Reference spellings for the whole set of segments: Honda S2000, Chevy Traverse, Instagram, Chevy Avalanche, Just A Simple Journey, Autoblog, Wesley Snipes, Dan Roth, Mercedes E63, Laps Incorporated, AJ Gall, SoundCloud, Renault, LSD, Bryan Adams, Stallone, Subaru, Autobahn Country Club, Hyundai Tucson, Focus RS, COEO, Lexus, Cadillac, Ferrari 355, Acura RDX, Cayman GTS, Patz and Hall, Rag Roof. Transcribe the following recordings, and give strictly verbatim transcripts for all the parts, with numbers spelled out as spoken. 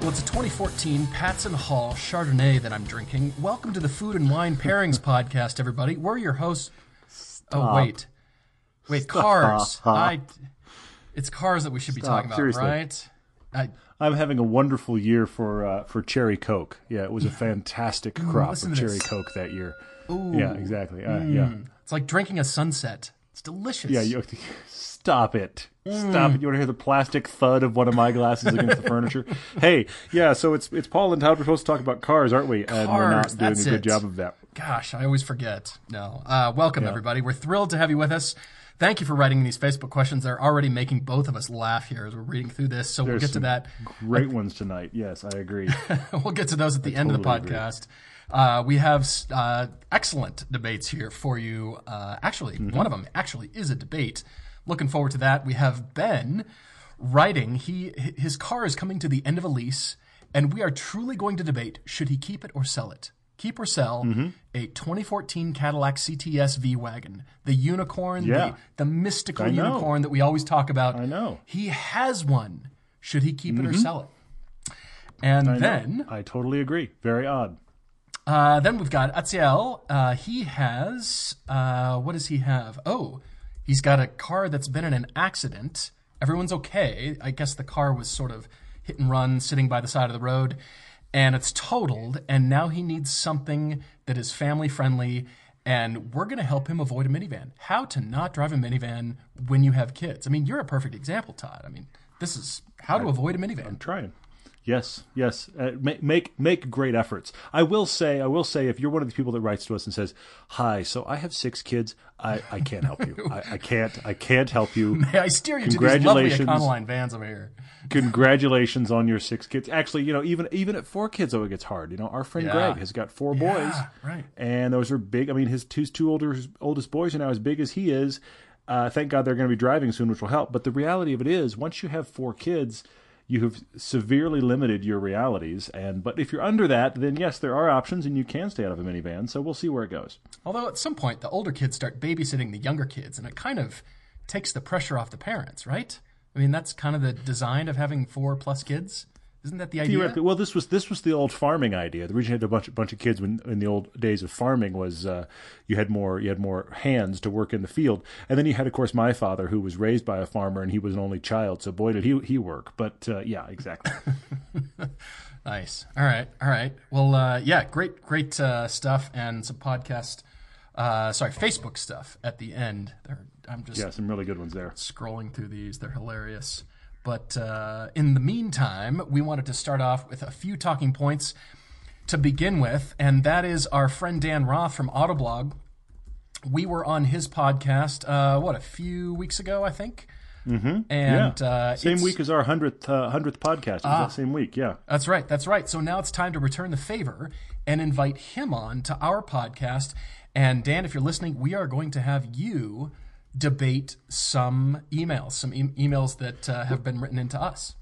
Well, it's a twenty fourteen Patz and Hall Chardonnay that I'm drinking. Welcome to the Food and Wine Pairings podcast, everybody. We're your hosts. Stop. Oh, wait. Wait, Stop. Cars. I, it's cars that we should be Stop. Talking about, Seriously. Right? I, I'm having a wonderful year for uh, for Cherry Coke. Yeah, it was a fantastic crop Ooh, of Cherry Coke that year. Ooh. Yeah, exactly. Uh, mm. Yeah, it's like drinking a sunset. It's delicious. Yeah, you, stop it. Mm. Stop it. You want to hear the plastic thud of one of my glasses against the furniture? Hey, yeah, so it's it's Paul and Todd. We're supposed to talk about cars, aren't we? Cars, and we're not doing a good it. job of that. Gosh, I always forget. No. Uh, welcome, yeah. everybody. We're thrilled to have you with us. Thank you for writing these Facebook questions. They're already making both of us laugh here as we're reading through this, so There's we'll get to that. Great th- ones tonight. Yes, I agree. We'll get to those at the I end totally of the podcast. Agree. Uh, we have uh, excellent debates here for you. Uh, actually, mm-hmm. one of them actually is a debate. Looking forward to that. We have Ben writing. He his car is coming to the end of a lease, and we are truly going to debate, should he keep it or sell it? Keep or sell mm-hmm. a twenty fourteen Cadillac C T S V wagon, the unicorn, yeah. the, the mystical unicorn that we always talk about. I know. He has one. Should he keep mm-hmm. it or sell it? And I then... know. I totally agree. Very odd. Uh, then we've got Azael. Uh, he has, uh, what does he have? Oh, he's got a car that's been in an accident. Everyone's okay. I guess the car was sort of hit and run, sitting by the side of the road, and it's totaled, and now he needs something that is family-friendly, and we're going to help him avoid a minivan. How to not drive a minivan when you have kids. I mean, you're a perfect example, Todd. I mean, this is how to I, avoid a minivan. I'm trying. Yes, yes. Uh, make, make make great efforts. I will say, I will say, if you're one of the people that writes to us and says, "Hi, so I have six kids. I, I can't help you. I, I can't. I can't help you. May I steer you to these lovely Econoline vans over here?" Congratulations on your six kids. Actually, you know, even even at four kids, though, it gets hard. You know, our friend yeah. Greg has got four yeah, boys, right? And those are big. I mean, his two, his two older oldest boys are now as big as he is. Uh, thank God they're going to be driving soon, which will help. But the reality of it is, once you have four kids, you have severely limited your realities, and but if you're under that, then yes, there are options, and you can stay out of a minivan, so we'll see where it goes. Although at some point, the older kids start babysitting the younger kids, and it kind of takes the pressure off the parents, right? I mean, that's kind of the design of having four-plus kids. Isn't that the idea? Well, this was this was the old farming idea. The reason you had a bunch, bunch of kids when, in the old days of farming was uh, you had more you had more hands to work in the field, and then you had, of course, my father, who was raised by a farmer, and he was an only child, so boy did he he work. But uh, yeah, exactly. Nice. All right, all right. Well, uh, yeah, great great uh, stuff, and some podcast, uh, sorry, Facebook stuff at the end. There, I'm just yeah, some really good ones there. Scrolling through these, they're hilarious. But uh, in the meantime, we wanted to start off with a few talking points to begin with, and that is our friend Dan Roth from Autoblog. We were on his podcast, uh, what, a few weeks ago, I think? Mm-hmm. And, yeah. uh, same week as our hundredth uh, hundredth podcast. It was uh, that same week, yeah. That's right, that's right. So now it's time to return the favor and invite him on to our podcast. And Dan, if you're listening, we are going to have you debate some emails, some e- emails that uh, have been written into us.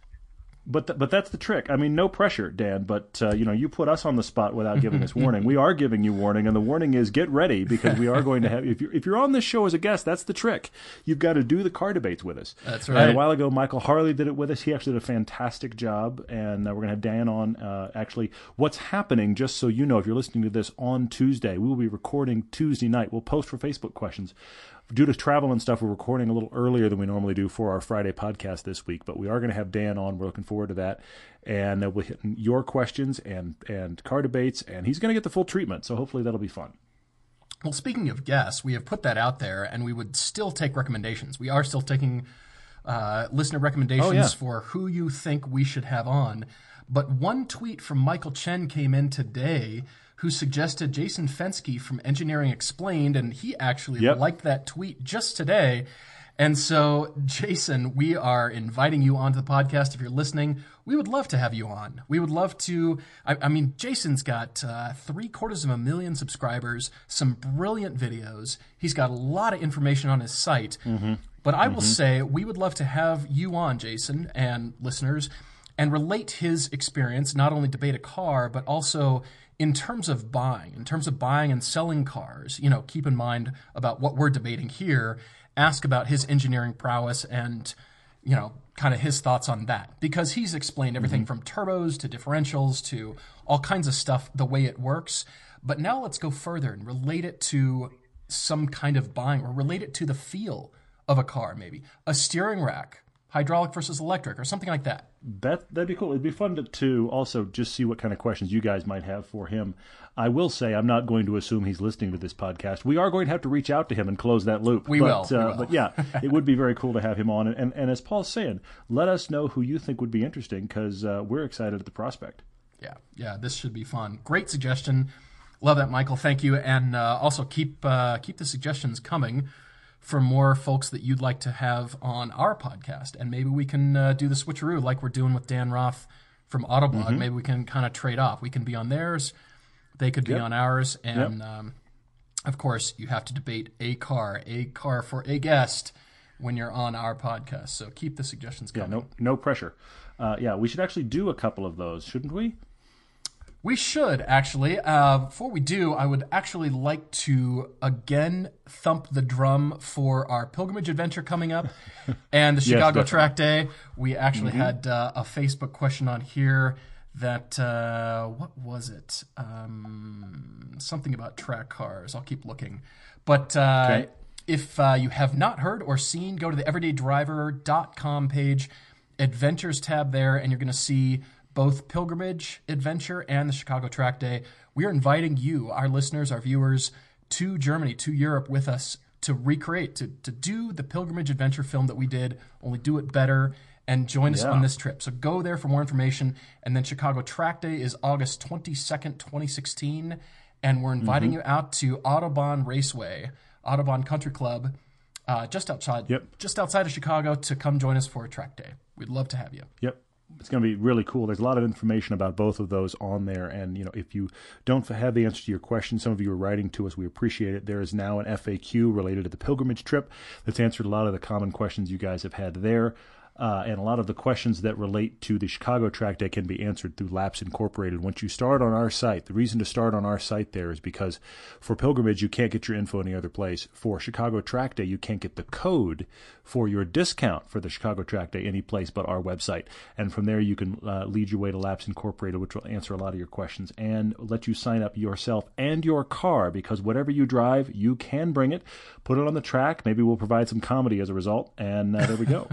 But th- but that's the trick. I mean, no pressure, Dan, but uh, you know, you put us on the spot without giving us warning. We are giving you warning, and the warning is get ready, because we are going to have, if you're, if you're on this show as a guest, that's the trick. You've got to do the car debates with us. That's right. Uh, a while ago, Michael Harley did it with us. He actually did a fantastic job, and uh, we're going to have Dan on. Uh, actually, what's happening, just so you know, if you're listening to this on Tuesday, we will be recording Tuesday night. We'll post for Facebook questions. Due to travel and stuff, we're recording a little earlier than we normally do for our Friday podcast this week, but we are going to have Dan on. We're looking forward to that. And uh, we'll hit your questions and, and car debates, and he's going to get the full treatment, so hopefully that'll be fun. Well, speaking of guests, we have put that out there, and we would still take recommendations. We are still taking uh, listener recommendations oh, yeah. for who you think we should have on. But one tweet from Michael Chen came in today who suggested Jason Fenske from Engineering Explained, and he actually yep. liked that tweet just today. And so, Jason, we are inviting you onto the podcast. If you're listening, we would love to have you on. We would love to. I, I mean, Jason's got uh, three quarters of a million subscribers, some brilliant videos. He's got a lot of information on his site. Mm-hmm. But I mm-hmm. will say we would love to have you on, Jason, and listeners, and relate his experience, not only debate a car, but also in terms of buying, in terms of buying and selling cars. You know, keep in mind about what we're debating here. Ask about his engineering prowess and, you know, kind of his thoughts on that, because he's explained everything mm-hmm. from turbos to differentials to all kinds of stuff, the way it works. But now let's go further and relate it to some kind of buying, or relate it to the feel of a car, maybe a steering rack, hydraulic versus electric, or something like that. That, that'd be cool. It'd be fun to, to also just see what kind of questions you guys might have for him. I will say I'm not going to assume he's listening to this podcast. We are going to have to reach out to him and close that loop. We, but, will. Uh, we will. But yeah, it would be very cool to have him on. And, and as Paul's saying, let us know who you think would be interesting, because uh, we're excited at the prospect. Yeah, yeah, this should be fun. Great suggestion. Love that, Michael. Thank you. And uh, also keep uh, keep the suggestions coming for more folks that you'd like to have on our podcast. And maybe we can uh, do the switcheroo like we're doing with Dan Roth from Autoblog. Mm-hmm. Maybe we can kind of trade off. We can be on theirs. They could be yep. on ours. And, yep. um, of course, you have to debate a car, a car for a guest when you're on our podcast. So keep the suggestions coming. Yeah, no, no pressure. Uh, yeah, we should actually do a couple of those, shouldn't we? We should, actually. Uh, before we do, I would actually like to, again, thump the drum for our pilgrimage adventure coming up and the Chicago yes, Track Day. We actually mm-hmm. had uh, a Facebook question on here that, uh, what was it? Um, something about track cars. I'll keep looking. But uh, okay. if uh, you have not heard or seen, go to the everyday driver dot com page, Adventures tab there, and you're going to see both Pilgrimage Adventure and the Chicago Track Day. We are inviting you, our listeners, our viewers, to Germany, to Europe with us to recreate, to, to do the Pilgrimage Adventure film that we did, only do it better, and join us yeah. on this trip. So go there for more information. And then Chicago Track Day is August twenty-second, twenty sixteen. And we're inviting mm-hmm. you out to Autobahn Raceway, Autobahn Country Club, uh, just outside, yep. just outside of Chicago, to come join us for a track day. We'd love to have you. Yep. It's going to be really cool. There's a lot of information about both of those on there. And, you know, if you don't have the answer to your question, some of you are writing to us. We appreciate it. There is now an F A Q related to the pilgrimage trip that's answered a lot of the common questions you guys have had there. Uh, and a lot of the questions that relate to the Chicago Track Day can be answered through Laps Incorporated. Once you start on our site, the reason to start on our site there is because for pilgrimage, you can't get your info any other place. For Chicago Track Day, you can't get the code for your discount for the Chicago Track Day any place but our website. And from there, you can uh, lead your way to Laps Incorporated, which will answer a lot of your questions and let you sign up yourself and your car, because whatever you drive, you can bring it, put it on the track. Maybe we'll provide some comedy as a result. And uh, there we go.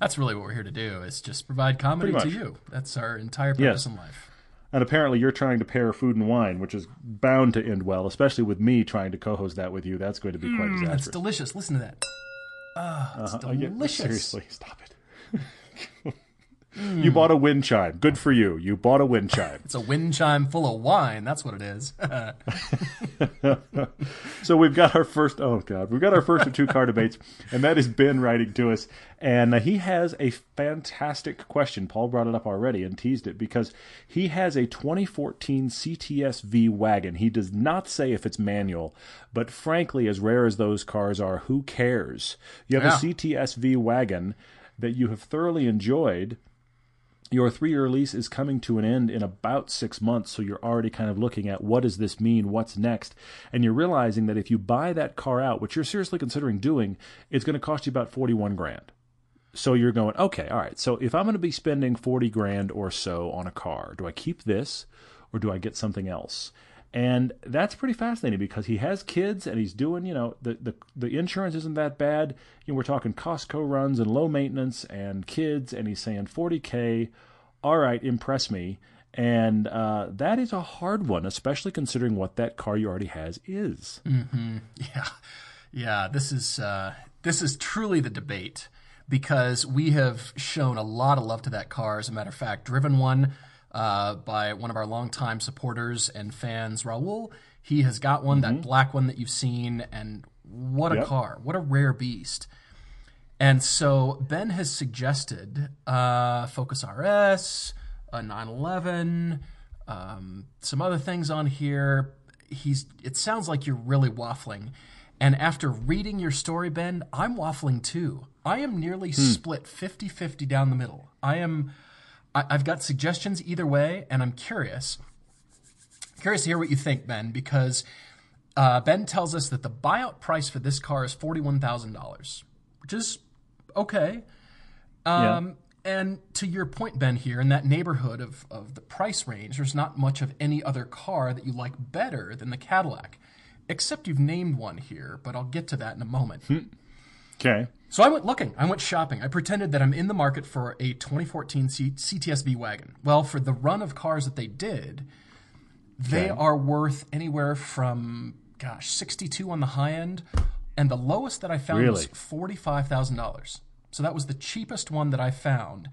That's really what we're here to do, is just provide comedy to you. That's our entire purpose yes. in life. And apparently you're trying to pair food and wine, which is bound to end well, especially with me trying to co-host that with you. That's going to be quite mm, disastrous. It's delicious. Listen to that. Oh, it's uh-huh. delicious. Yeah, seriously, stop it. mm. You bought a wind chime. Good for you. You bought a wind chime. It's a wind chime full of wine. That's what it is. So we've got our first, oh God, we've got our first of two car debates, and that is Ben writing to us. And he has a fantastic question. Paul brought it up already and teased it, because he has a twenty fourteen C T S V wagon. He does not say if it's manual, but frankly, as rare as those cars are, who cares? You have yeah. a C T S V wagon that you have thoroughly enjoyed. Your three-year lease is coming to an end in about six months, so you're already kind of looking at what does this mean, what's next, and you're realizing that if you buy that car out, which you're seriously considering doing, it's going to cost you about forty-one grand. So you're going, okay, all right, so if I'm going to be spending forty grand or so on a car, do I keep this or do I get something else? And that's pretty fascinating, because he has kids and he's doing, you know, the, the the insurance isn't that bad. You know, we're talking Costco runs and low maintenance and kids, and he's saying forty K, all right, impress me. And uh, that is a hard one, especially considering what that car you already has is. Mm-hmm. Yeah, yeah. This is uh, this is truly the debate, because we have shown a lot of love to that car. As a matter of fact, driven one. Uh, by one of our longtime supporters and fans, Raul. He has got one, mm-hmm. that black one that you've seen, and what a yep. car. What a rare beast. And so Ben has suggested uh, Focus R S, a nine eleven, um, some other things on here. He's. It sounds like you're really waffling. And after reading your story, Ben, I'm waffling too. I am nearly hmm. split fifty fifty down the middle. I am, I, I've got suggestions either way, and I'm curious. Curious to hear what you think, Ben, because uh, Ben tells us that the buyout price for this car is forty-one thousand dollars, which is okay. Um, yeah. And to your point, Ben, here, in that neighborhood of, of the price range, there's not much of any other car that you like better than the Cadillac. Except you've named one here, but I'll get to that in a moment. Hmm. Okay. So I went looking. I went shopping. I pretended that I'm in the market for a twenty fourteen C T S V wagon. Well, for the run of cars that they did, they okay. are worth anywhere from, gosh, sixty-two on the high end. And the lowest that I found really? was forty-five thousand dollars. So that was the cheapest one that I found.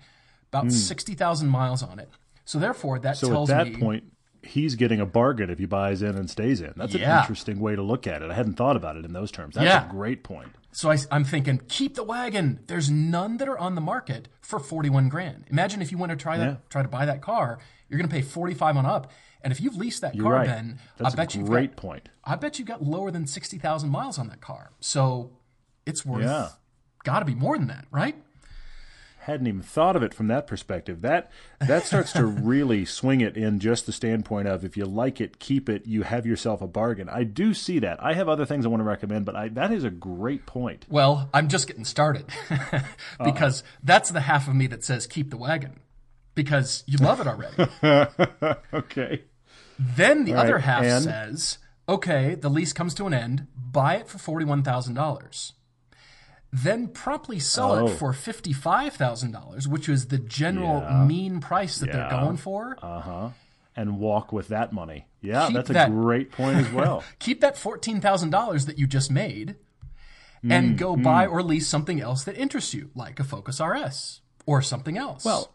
About mm. sixty thousand miles on it. So therefore, that so tells me... So at that me, point... he's getting a bargain if he buys in and stays in. That's yeah. an interesting way to look at it. I hadn't thought about it in those terms. That's yeah. a great point. So I, I'm thinking, keep the wagon. There's none that are on the market for forty-one grand. Imagine if you want to try that, yeah. try to buy that car, you're going to pay forty-five on up. And if you've leased that you're car, right. Ben, that's I bet a great got, point. I bet you've got lower than sixty thousand miles on that car. So it's worth, yeah. got to be more than that, right? Hadn't even thought of it from that perspective. That that starts to really swing it in just the standpoint of if you like it, keep it, you have yourself a bargain. I do see that. I have other things I want to recommend, but I, that is a great point. Well, I'm just getting started because uh-oh. that's the half of me that says keep the wagon because you love it already. Okay. Then the All other right. half and? says, okay, the lease comes to an end. Buy it for forty-one thousand dollars. Then promptly sell oh. it for fifty-five thousand dollars, which is the general yeah. mean price that yeah. they're going for. Uh-huh. And walk with that money. Yeah, keep that's that, a great point as well. Keep that fourteen thousand dollars that you just made mm, and go mm. buy or lease something else that interests you, like a Focus R S or something else. Well,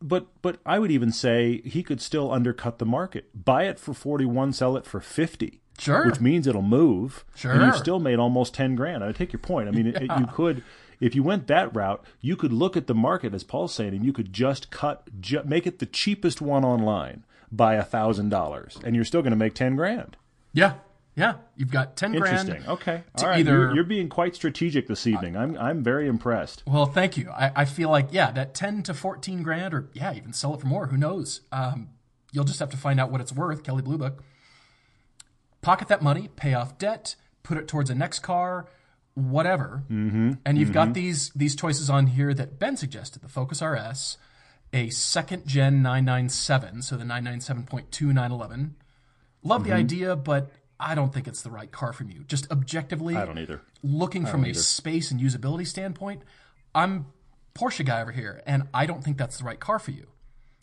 but but I would even say he could still undercut the market. Buy it for forty-one, sell it for fifty. Sure. Which means it'll move. Sure. And you've still made almost ten grand. I take your point. I mean, yeah. it, it, you could, if you went that route, you could look at the market, as Paul's saying, and you could just cut, ju- make it the cheapest one online by one thousand dollars. And you're still going to make ten grand. Yeah. Yeah. You've got ten grand. Interesting. Okay. All right. Either... You're, you're being quite strategic this evening. I, I'm I'm very impressed. Well, thank you. I, I feel like, yeah, that ten to fourteen grand, or yeah, even sell it for more. Who knows? Um, you'll just have to find out what it's worth, Kelly Blue Book. Pocket that money, pay off debt, put it towards a next car, whatever. Mm-hmm, and you've mm-hmm. got these these choices on here that Ben suggested. The Focus R S, a second-gen nine ninety-seven, so the nine ninety-seven point two nine eleven. Love mm-hmm. the idea, but I don't think it's the right car from you. Just objectively, I don't either. looking I from a either. space and usability standpoint, I'm Porsche guy over here, and I don't think that's the right car for you.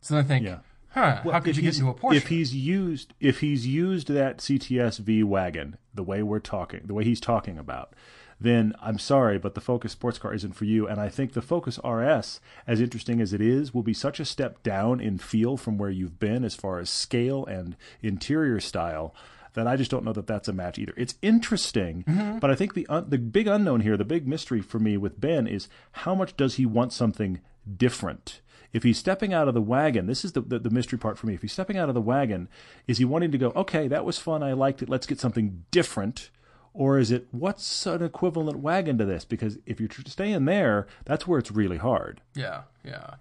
So then I think... Yeah. Huh, well, how could you get into a Porsche? If he's used if he's used that C T S V wagon the way we're talking, the way he's talking about, then I'm sorry, but the Focus sports car isn't for you. And I think the Focus R S, as interesting as it is, will be such a step down in feel from where you've been as far as scale and interior style that I just don't know that that's a match either. It's interesting, mm-hmm. but I think the un- the big unknown here, the big mystery for me with Ben is how much does he want something different? If he's stepping out of the wagon, this is the, the the mystery part for me. If he's stepping out of the wagon, is he wanting to go, okay, that was fun, I liked it, let's get something different? Or is it, what's an equivalent wagon to this? Because if you're staying there, that's where it's really hard. Yeah, yeah.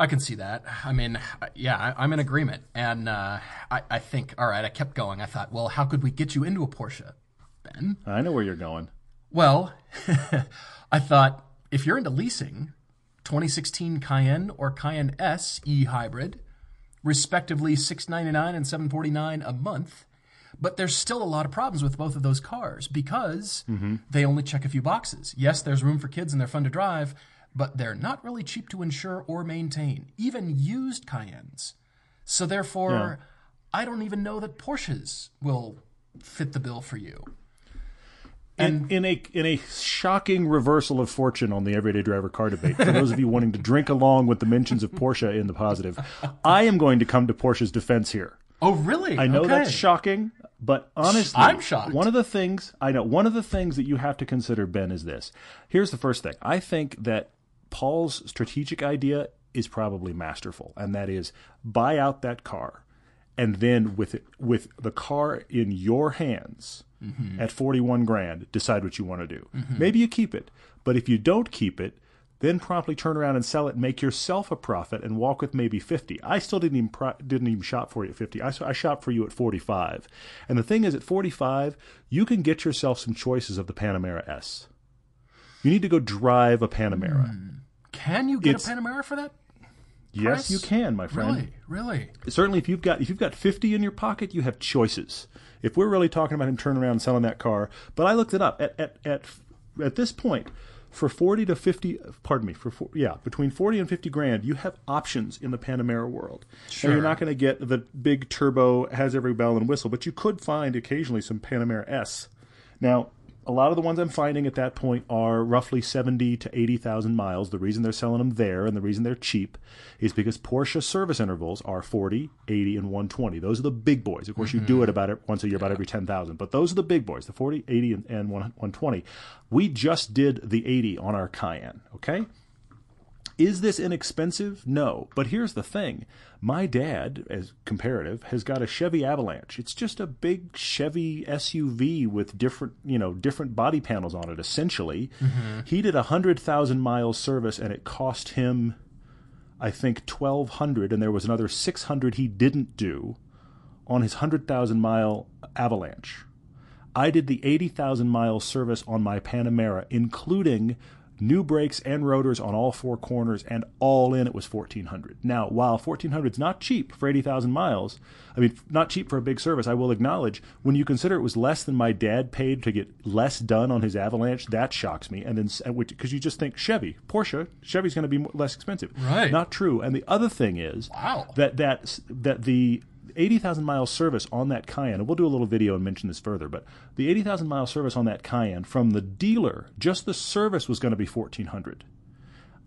I can see that. I mean, yeah, I, I'm in agreement. And uh, I, I think, all right, I kept going. I thought, well, how could we get you into a Porsche, Ben? I know where you're going. Well, I thought, if you're into leasing... twenty sixteen Cayenne or Cayenne S e-hybrid, respectively six ninety-nine and seven forty-nine a month. But there's still a lot of problems with both of those cars because mm-hmm. they only check a few boxes. Yes, there's room for kids and they're fun to drive, but they're not really cheap to insure or maintain, even used Cayennes. So therefore, yeah. I don't even know that Porsches will fit the bill for you. In, in a in a shocking reversal of fortune on the Everyday Driver car debate, for those of you wanting to drink along with the mentions of Porsche in the positive, I am going to come to Porsche's defense here. Oh, really? I know okay. that's shocking, But honestly, I'm shocked. One of the things I know, one of the things that you have to consider, Ben, is this. Here's the first thing. I think that Paul's strategic idea is probably masterful, and that is buy out that car, and then with it, with the car in your hands mm-hmm. at forty-one grand, decide what you want to do. Mm-hmm. Maybe you keep it, but if you don't keep it, then promptly turn around and sell it, and make yourself a profit, and walk with maybe fifty. I still didn't even pro- didn't even shop for you at fifty. I, I shopped for you at forty-five. And the thing is, at forty-five, you can get yourself some choices of the Panamera S. You need to go drive a Panamera. Mm. Can you get it's, a Panamera for that price? Yes, you can, my friend. Really, really. Certainly, if you've got if you've got fifty in your pocket, you have choices. If we're really talking about him turning around and selling that car, but I looked it up at at at, at this point. For forty to fifty, pardon me, for four, yeah, between forty and fifty grand, you have options in the Panamera world. Sure. Now, you're not going to get the big turbo, has every bell and whistle, but you could find occasionally some Panamera S. Now, a lot of the ones I'm finding at that point are roughly seventy to eighty thousand miles. The reason they're selling them there, and the reason they're cheap, is because Porsche service intervals are forty, eighty, and one twenty. Those are the big boys. Of course, mm-hmm. you do it about it once a year, yeah. about every ten thousand. But those are the big boys: the forty, eighty, and, and one one twenty. We just did the eighty on our Cayenne. Okay, is this inexpensive? No. But here's the thing: my dad, as comparative, has got a Chevy Avalanche. It's just a big Chevy S U V with different, you know, different body panels on it, essentially. Mm-hmm. He did a one hundred thousand miles service, and it cost him, I think, twelve hundred, and there was another six hundred he didn't do on his one hundred thousand mile Avalanche. I did the eighty thousand mile service on my Panamera, including new brakes and rotors on all four corners, and all in, it was fourteen hundred. Now, while fourteen hundred is not cheap for eighty thousand miles, I mean, not cheap for a big service, I will acknowledge, when you consider it was less than my dad paid to get less done on his Avalanche, that shocks me. And then, because you just think Chevy, Porsche, Chevy's going to be less expensive. Right. Not true. And the other thing is wow. that that that the eighty thousand mile service on that Cayenne, and we'll do a little video and mention this further, but the eighty thousand mile service on that Cayenne from the dealer, just the service was going to be fourteen hundred.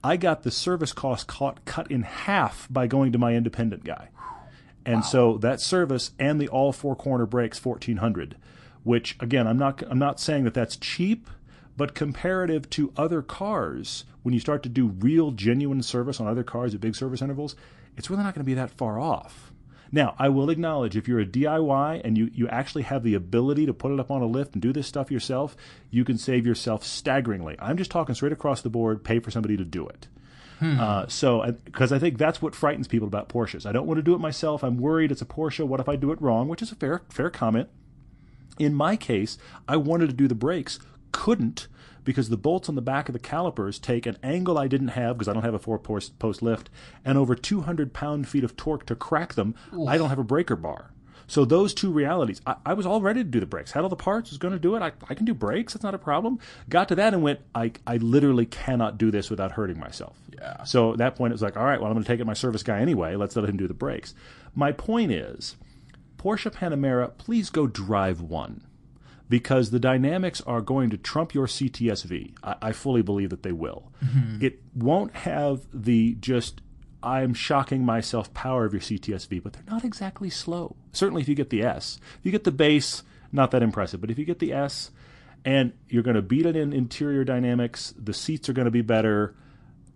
I got the service cost caught, cut in half by going to my independent guy. And wow. so that service and the all four corner brakes, fourteen hundred, which again, I'm not I'm not saying that that's cheap, but comparative to other cars, when you start to do real genuine service on other cars at big service intervals, it's really not going to be that far off. Now, I will acknowledge, if you're a D I Y and you, you actually have the ability to put it up on a lift and do this stuff yourself, you can save yourself staggeringly. I'm just talking straight across the board, pay for somebody to do it. Hmm. Uh, so, because I, I think that's what frightens people about Porsches. I don't want to do it myself. I'm worried it's a Porsche. What if I do it wrong? Which is a fair fair comment. In my case, I wanted to do the brakes, couldn't, because the bolts on the back of the calipers take an angle I didn't have, because I don't have a four-post lift, and over two hundred pound-feet of torque to crack them. Oof. I don't have a breaker bar. So those two realities, I, I was all ready to do the brakes. Had all the parts, was going to do it. I, I can do brakes. That's not a problem. Got to that and went, I, I literally cannot do this without hurting myself. Yeah. So at that point, it was like, all right, well, I'm going to take it to my service guy anyway. Let's let him do the brakes. My point is, Porsche Panamera, please go drive one, because the dynamics are going to trump your C T S V. I, I fully believe that they will. Mm-hmm. It won't have the just, I'm shocking myself power of your C T S V, but they're not exactly slow. Certainly if you get the S. If you get the base, not that impressive, but if you get the S, and you're going to beat it in interior dynamics, the seats are going to be better,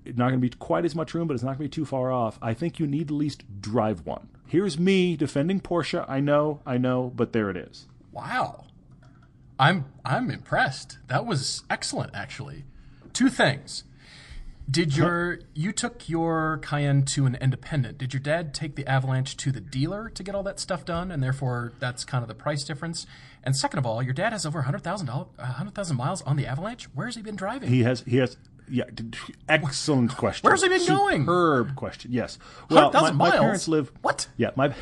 it's not going to be quite as much room, but it's not going to be too far off. I think you need at least drive one. Here's me defending Porsche. I know, I know, but there it is. Wow. I'm I'm impressed. That was excellent, actually. Two things. Did your you took your Cayenne to an independent? Did your dad take the Avalanche to the dealer to get all that stuff done, and therefore that's kind of the price difference? And second of all, your dad has over one hundred thousand miles on the Avalanche. Where has he been driving? He has he has yeah. Excellent question. Where's he been Superb going? Superb question. Yes. Well, my, miles? my parents live. What? Yeah, my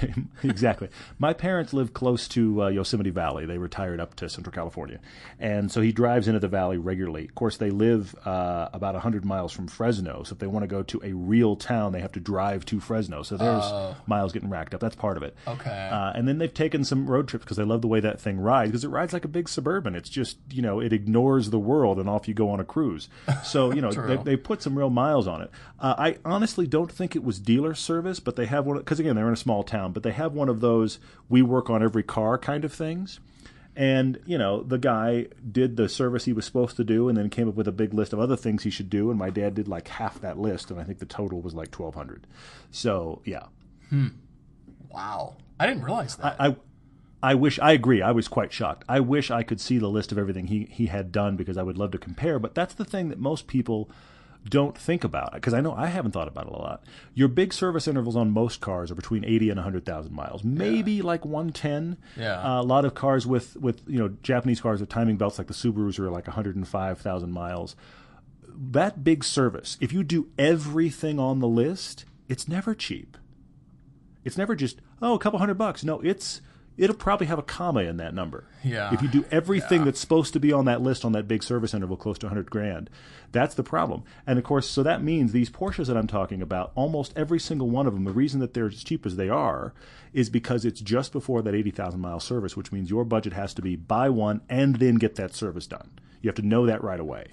exactly. My parents live close to uh, Yosemite Valley. They retired up to Central California, and so he drives into the valley regularly. Of course, they live uh, about a hundred miles from Fresno, so if they want to go to a real town, they have to drive to Fresno. So there's uh, miles getting racked up. That's part of it. Okay. Uh, and then they've taken some road trips because they love the way that thing rides, because it rides like a big Suburban. It's just, you know, it ignores the world, and off you go on a cruise. So. you know, they, they put some real miles on it. Uh, I honestly don't think it was dealer service, but they have one, because again, they're in a small town, but they have one of those we work on every car kind of things. And, you know, the guy did the service he was supposed to do and then came up with a big list of other things he should do. And my dad did like half that list. And I think the total was like twelve hundred. So, yeah. Hmm. Wow. I didn't realize that. I, I I wish, I agree. I was quite shocked. I wish I could see the list of everything he, he had done because I would love to compare. But that's the thing that most people don't think about, because I know I haven't thought about it a lot. Your big service intervals on most cars are between eighty and one hundred thousand miles, maybe yeah. like one ten. Yeah. Uh, a lot of cars with, with, you know, Japanese cars with timing belts like the Subarus are like one hundred five thousand miles. That big service, if you do everything on the list, it's never cheap. It's never just, oh, a couple hundred bucks. No, it's it'll probably have a comma in that number. Yeah. If you do everything yeah. that's supposed to be on that list on that big service interval, close to one hundred grand, that's the problem. And, of course, so that means these Porsches that I'm talking about, almost every single one of them, the reason that they're as cheap as they are is because it's just before that eighty thousand mile service, which means your budget has to be buy one and then get that service done. You have to know that right away.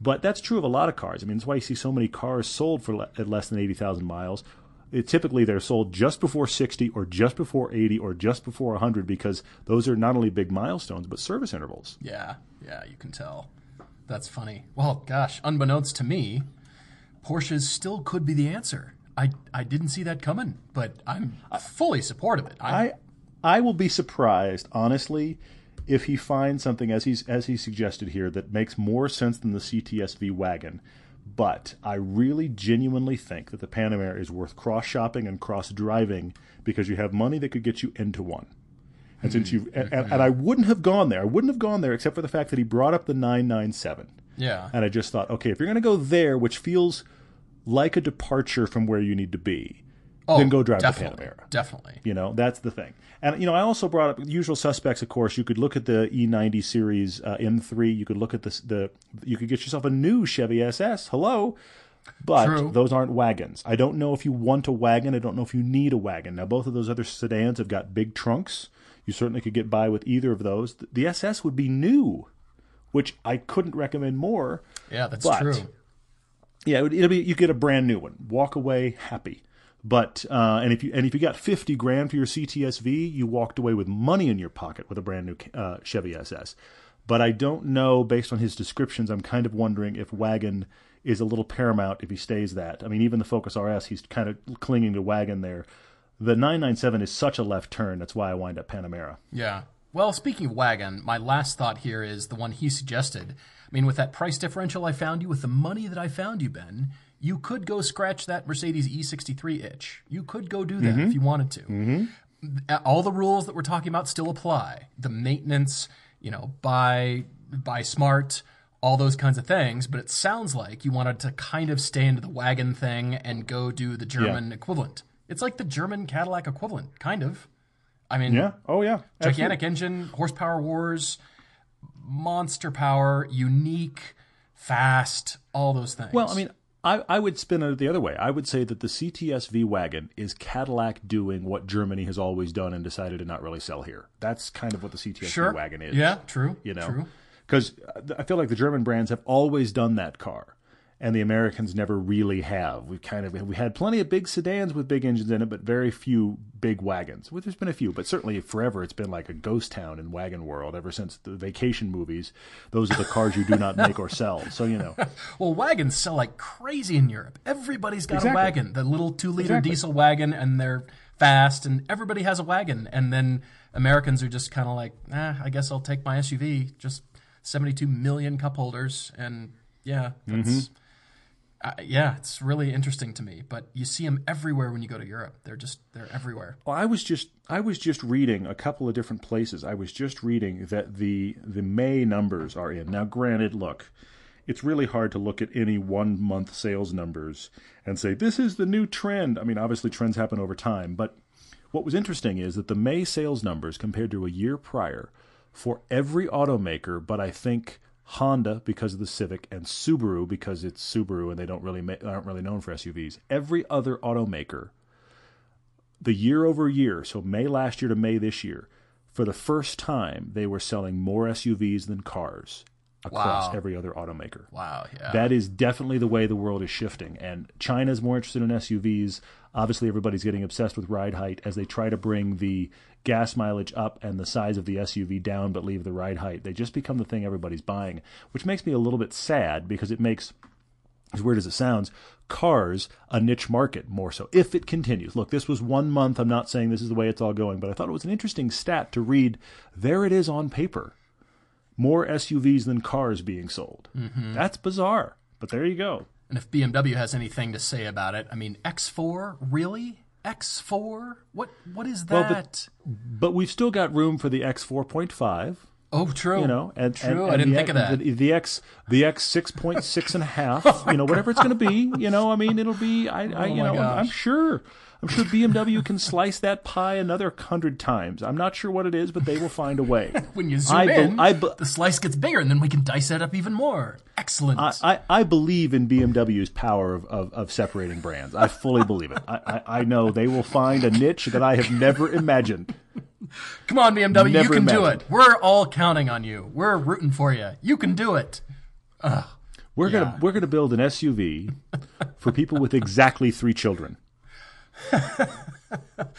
But that's true of a lot of cars. I mean, that's why you see so many cars sold for le- at less than eighty thousand miles. It, typically they're sold just before sixty or just before eighty or just before one hundred because those are not only big milestones but service intervals. Yeah, yeah, you can tell. That's funny. Well, gosh, unbeknownst to me, Porsches still could be the answer. I, I didn't see that coming, but I'm fully supportive of it. I'm... I I will be surprised, honestly, if he finds something, as he's as he suggested here, that makes more sense than the C T S V wagon. But I really genuinely think that the Panamera is worth cross-shopping and cross-driving because you have money that could get you into one. And since you and, and, and I wouldn't have gone there. I wouldn't have gone there except for the fact that he brought up the nine nine seven. Yeah. And I just thought, okay, if you're going to go there, which feels like a departure from where you need to be, oh, then go drive the Panamera. Definitely. You know, that's the thing. And, you know, I also brought up usual suspects, of course. You could look at the E ninety series uh, M three. You could look at the, the – you could get yourself a new Chevy S S. Hello. But True. Those aren't wagons. I don't know if you want a wagon. I don't know if you need a wagon. Now, both of those other sedans have got big trunks. You certainly could get by with either of those. The S S would be new, which I couldn't recommend more. Yeah, that's but, true. Yeah, it'll be you get a brand new one. Walk away happy. But uh, and if you and if you got fifty grand for your C T S V, you walked away with money in your pocket with a brand new uh, Chevy S S. But I don't know, based on his descriptions, I'm kind of wondering if wagon is a little paramount if he stays that. I mean, even the Focus R S, he's kind of clinging to wagon there. The nine nine seven is such a left turn. That's why I wind up Panamera. Yeah. Well, speaking of wagon, my last thought here is the one he suggested. I mean, with that price differential I found you, with the money that I found you, Ben, you could go scratch that Mercedes E sixty-three itch. You could go do that mm-hmm. if you wanted to. Mm-hmm. All the rules that we're talking about still apply. The maintenance, you know, buy, buy smart, all those kinds of things. But it sounds like you wanted to kind of stay into the wagon thing and go do the German yeah. equivalent. It's like the German Cadillac equivalent, kind of. I mean, yeah. Oh, yeah. Gigantic Absolutely. Engine, horsepower wars, monster power, unique, fast, all those things. Well, I mean... I, I would spin it the other way. I would say that the C T S V wagon is Cadillac doing what Germany has always done and decided to not really sell here. That's kind of what the C T S V sure. wagon is. Yeah, true. You know, because I feel like the German brands have always done that car, and the Americans never really have. We've kind of we had plenty of big sedans with big engines in it, but very few big wagons. Well, there's been a few, but certainly forever it's been like a ghost town in wagon world ever since the vacation movies. Those are the cars you do not make or sell. So, you know. Well, wagons sell like crazy in Europe. Everybody's got exactly. a wagon, the little two-liter exactly. diesel wagon, and they're fast, and everybody has a wagon. And then Americans are just kind of like, eh, I guess I'll take my S U V, just seventy-two million cup holders. And, yeah, that's... Mm-hmm. Uh, yeah, it's really interesting to me, but you see them everywhere when you go to Europe. They're just they're everywhere. Well, I was just I was just reading a couple of different places. I was just reading that the the May numbers are in. Now, granted, look, it's really hard to look at any one month sales numbers and say this is the new trend. I mean, obviously trends happen over time, but what was interesting is that the May sales numbers compared to a year prior for every automaker, but I think Honda because of the Civic and Subaru because it's Subaru and they don't really ma- aren't really known for S U Vs. Every other automaker, the year over year, so May last year to May this year, for the first time they were selling more S U Vs than cars. across wow. every other automaker. Wow. Yeah. That is definitely the way the world is shifting. And China's more interested in S U Vs. Obviously, everybody's getting obsessed with ride height as they try to bring the gas mileage up and the size of the S U V down, but leave the ride height. They just become the thing everybody's buying, which makes me a little bit sad because it makes, as weird as it sounds, cars a niche market more so, if it continues. Look, this was one month. I'm not saying this is the way it's all going, but I thought it was an interesting stat to read. There it is on paper. More S U Vs than cars being sold. Mm-hmm. That's bizarre, but there you go. And if B M W has anything to say about it, I mean, X four, really? X four? What? What is that? Well, but, but we've still got room for the X four point five. Oh, true. You know, and, true. And, and I didn't the, think of that. The, the X, the X six point six and a half. Oh, you know, whatever it's going to be. You know, I mean, it'll be. I, I oh, you know, gosh. I'm sure. I'm sure B M W can slice that pie another hundred times. I'm not sure what it is, but they will find a way. When you zoom I in, be- I be- the slice gets bigger, and then we can dice that up even more. Excellent. I, I, I believe in B M W's power of, of, of separating brands. I fully believe it. I, I, I know they will find a niche that I have never imagined. Come on, B M W, never you can imagined. do it. We're all counting on you. We're rooting for you. You can do it. Ugh. We're yeah. gonna we're gonna build an S U V for people with exactly three children.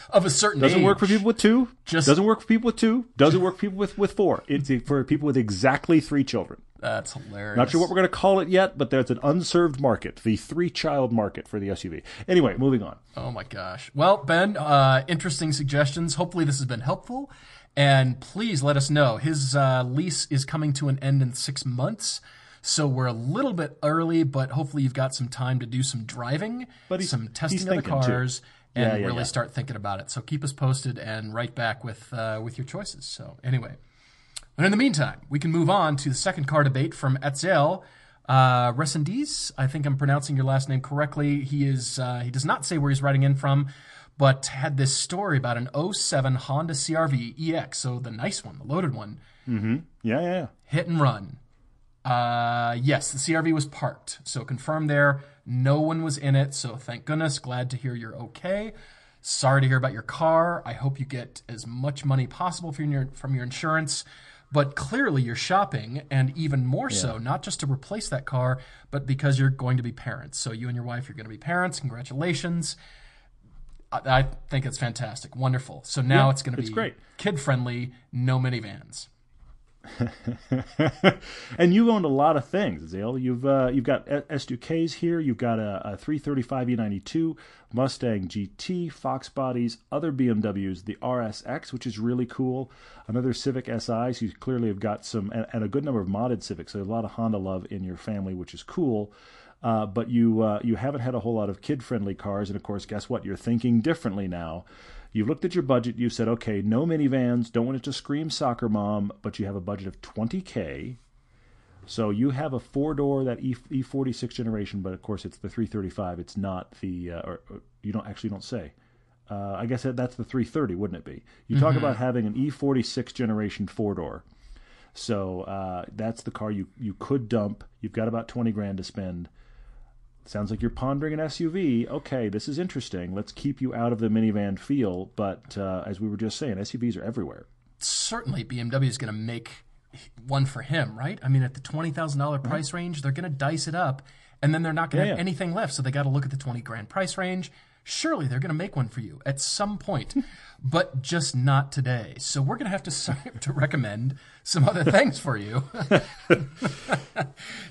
Of a certain doesn't age. work for people with two. Just doesn't work for people with two. Doesn't work for people with, with four. It's for people with exactly three children. That's hilarious. Not sure what we're going to call it yet, but there's an unserved market, the three-child market for the S U V. Anyway, moving on. Oh, my gosh. Well, Ben, uh, interesting suggestions. Hopefully this has been helpful. And please let us know. His uh, lease is coming to an end in six months. So we're a little bit early, but hopefully you've got some time to do some driving, but some testing of the cars, yeah, and yeah, really yeah. start thinking about it. So keep us posted and write back with uh, with your choices. So anyway. And in the meantime, we can move on to the second car debate from Azael. Uh Resendis, I think I'm pronouncing your last name correctly. He is uh, he does not say where he's writing in from, but had this story about an oh seven Honda C R V E X, so the nice one, the loaded one. Mm-hmm. Yeah, yeah, yeah. Hit and run. Uh, yes, the C R V was parked. So confirmed there. No one was in it. So thank goodness. Glad to hear you're okay. Sorry to hear about your car. I hope you get as much money possible from your, from your insurance. But clearly you're shopping, and even more yeah. so, not just to replace that car, but because you're going to be parents. So you and your wife are going to be parents. Congratulations. I, I think it's fantastic. Wonderful. So now yeah, it's going to be great. Kid-friendly, no minivans. And you've owned a lot of things, Azael. You've uh, you've got S two Ks here. You've got a, a three thirty-five E ninety-two, Mustang G T, Fox bodies, other B M Ws, the R S X, which is really cool. Another Civic S I. So you clearly have got some, and, and a good number of modded Civics. So a lot of Honda love in your family, which is cool. Uh, but you uh, you haven't had a whole lot of kid-friendly cars. And of course, guess what? You're thinking differently now. You've looked at your budget. You've said, okay, no minivans. Don't want it to scream soccer mom, but you have a budget of twenty K. So you have a four-door, that e- E46 generation, but of course it's the three thirty-five. It's not the, uh, or, or you don't actually don't say. Uh, I guess that, that's the three thirty, wouldn't it be? You mm-hmm. talk about having an E forty-six generation four-door. So uh, that's the car you, you could dump. You've got about twenty grand to spend. Sounds like you're pondering an S U V. Okay, this is interesting. Let's keep you out of the minivan feel. But uh, as we were just saying, S U Vs are everywhere. Certainly B M W is going to make one for him, right? I mean, at the twenty thousand dollars price range, they're going to dice it up, and then they're not going to yeah, have yeah. anything left. So they got to look at the twenty grand price range. Surely they're going to make one for you at some point, but just not today. So we're going to have to start to recommend some other things for you.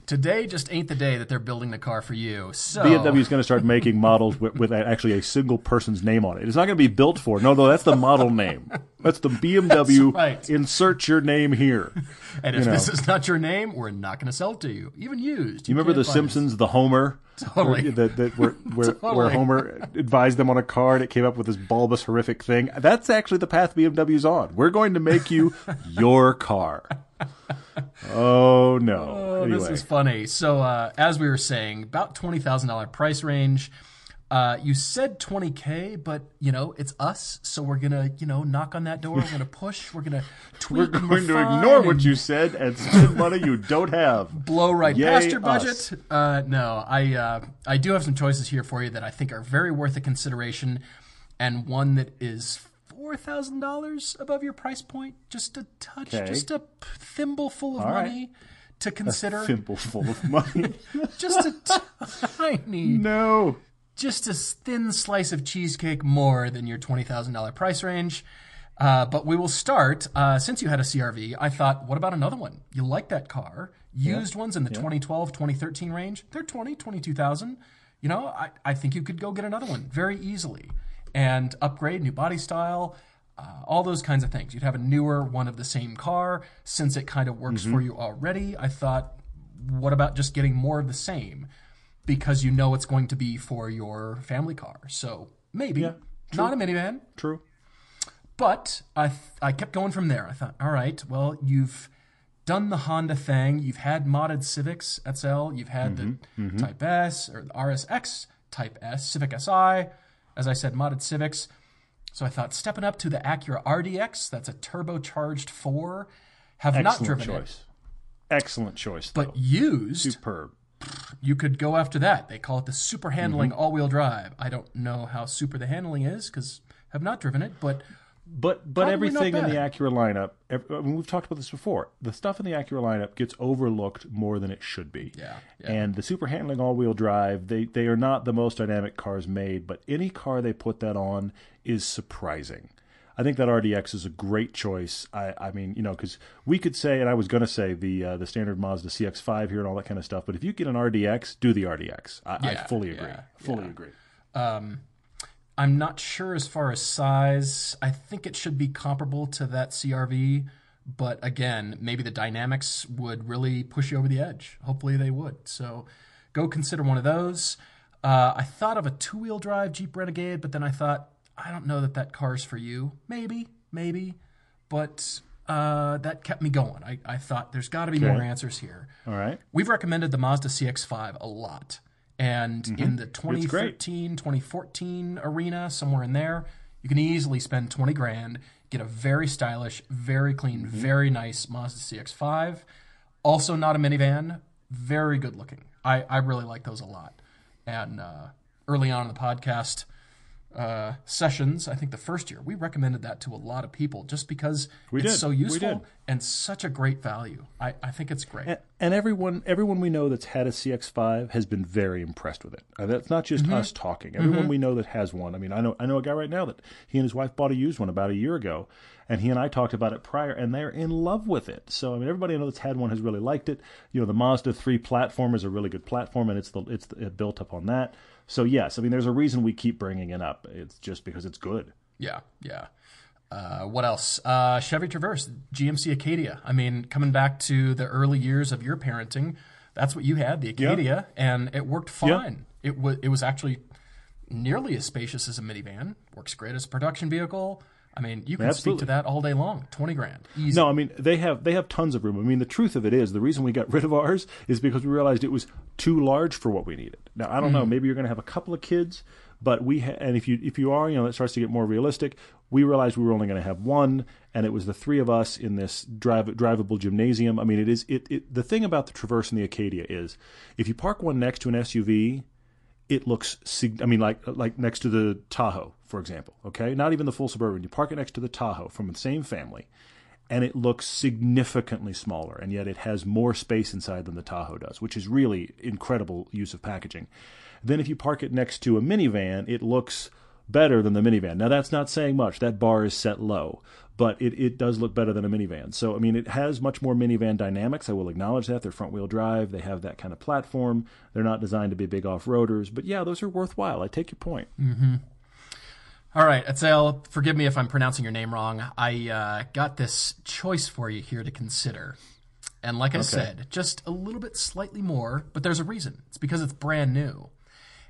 Today just ain't the day that they're building the car for you. So B M W is going to start making models with, with actually a single person's name on it. It's not going to be built for. No, no, that's the model name. That's the B M W. That's right. Insert your name here. And if you know. this is not your name, we're not going to sell it to you, even used. You, you remember The Simpsons, us. The Homer? Totally. Where, the, the, where, where, totally. where Homer advised them on a car and it came up with this bulbous, horrific thing. That's actually the path B M W's on. We're going to make you your car. Oh, no. Oh, anyway. This is funny. So uh, as we were saying, about twenty thousand dollars price range. Uh, you said twenty K, but, you know, it's us, so we're going to, you know, knock on that door. We're going to push. We're going to tweak. We're going to ignore what you said and spend money you don't have. Blow right Yay past your budget. Uh, no, I uh, I do have some choices here for you that I think are very worth a consideration, and one that is four thousand dollars above your price point, just a touch, okay. just a thimble full of All money. Right. to consider. A thimble full of money. Just a tiny... No. Just a thin slice of cheesecake more than your twenty thousand dollars price range. Uh, but we will start. Uh, since you had a C R V, I thought, what about another one? You like that car. Used yeah. ones in the yeah. twenty twelve, twenty thirteen range. They're twenty, twenty-two thousand dollars. You know, I, I think you could go get another one very easily and upgrade, new body style, uh, all those kinds of things. You'd have a newer one of the same car. Since it kind of works mm-hmm. for you already, I thought, what about just getting more of the same? Because you know it's going to be for your family car. So maybe. Yeah, not a minivan. True. But I th- I kept going from there. I thought, all right, well, you've done the Honda thing. You've had modded Civics X L. You've had mm-hmm, the mm-hmm. Type S or the R S X Type S, Civic S I. As I said, modded Civics. So I thought, stepping up to the Acura R D X. That's a turbocharged four. Have Excellent not driven choice. It. Excellent choice. Though. But used. Superb. You could go after that. They call it the super handling mm-hmm. all-wheel drive. I don't know how super the handling is because have not driven it, but but but everything in the Acura lineup. Every, I mean, we've talked about this before. The stuff in the Acura lineup gets overlooked more than it should be. Yeah, yeah. And the super handling all-wheel drive, they they are not the most dynamic cars made, but any car they put that on is surprising. I think that R D X is a great choice. I, I mean, you know, because we could say, and I was going to say the uh, the standard Mazda C X five here and all that kind of stuff. But if you get an R D X, do the R D X. I, yeah, I fully agree. Yeah, fully yeah. agree. Um, I'm not sure as far as size. I think it should be comparable to that C R V. But again, maybe the dynamics would really push you over the edge. Hopefully they would. So go consider one of those. Uh, I thought of a two-wheel drive Jeep Renegade, but then I thought, I don't know that that car's for you. Maybe, maybe. But uh, that kept me going. I, I thought there's got to be okay. more answers here. All right. We've recommended the Mazda C X five a lot. And mm-hmm. in the twenty thirteen, twenty fourteen arena, somewhere in there, you can easily spend twenty grand, get a very stylish, very clean, mm-hmm. very nice Mazda C X five. Also not a minivan. Very good looking. I, I really like those a lot. And uh, early on in the podcast... Uh, sessions, I think the first year, we recommended that to a lot of people just because we it's did. so useful and such a great value. I, I think it's great. And, and everyone everyone we know that's had a C X five has been very impressed with it. Uh, that's not just mm-hmm. us talking. Everyone mm-hmm. we know that has one. I mean, I know I know a guy right now that he and his wife bought a used one about a year ago, and he and I talked about it prior, and they're in love with it. So, I mean, everybody I know that's had one has really liked it. You know, the Mazda three platform is a really good platform, and it's the it's the, it built up on that. So, yes, I mean, there's a reason we keep bringing it up. It's just because it's good. Yeah, yeah. Uh, what else? Uh, Chevy Traverse, G M C Acadia. I mean, coming back to the early years of your parenting, that's what you had, the Acadia, yep. and it worked fine. Yep. It, w- it was actually nearly as spacious as a minivan. Works great as a production vehicle. I mean, you can Absolutely. speak to that all day long. Twenty grand, easy. No, I mean they have they have tons of room. I mean, the truth of it is, the reason we got rid of ours is because we realized it was too large for what we needed. Now, I don't mm. know. Maybe you're going to have a couple of kids, but we ha- and if you if you are, you know, it starts to get more realistic. We realized we were only going to have one, and it was the three of us in this drive drivable gymnasium. I mean, it is it, it the thing about the Traverse and the Acadia is, if you park one next to an S U V. It looks, I mean, like like next to the Tahoe, for example, okay? Not even the full Suburban. You park it next to the Tahoe from the same family, and it looks significantly smaller, and yet it has more space inside than the Tahoe does, which is really incredible use of packaging. Then if you park it next to a minivan, it looks better than the minivan. Now, that's not saying much. That bar is set low, but it, it does look better than a minivan. So, I mean, it has much more minivan dynamics. I will acknowledge that. They're front-wheel drive. They have that kind of platform. They're not designed to be big off-roaders. But, yeah, those are worthwhile. I take your point. Mm-hmm. All right, Azael, forgive me if I'm pronouncing your name wrong. I uh, got this choice for you here to consider. And like I okay. said, just a little bit slightly more, but there's a reason. It's because it's brand new.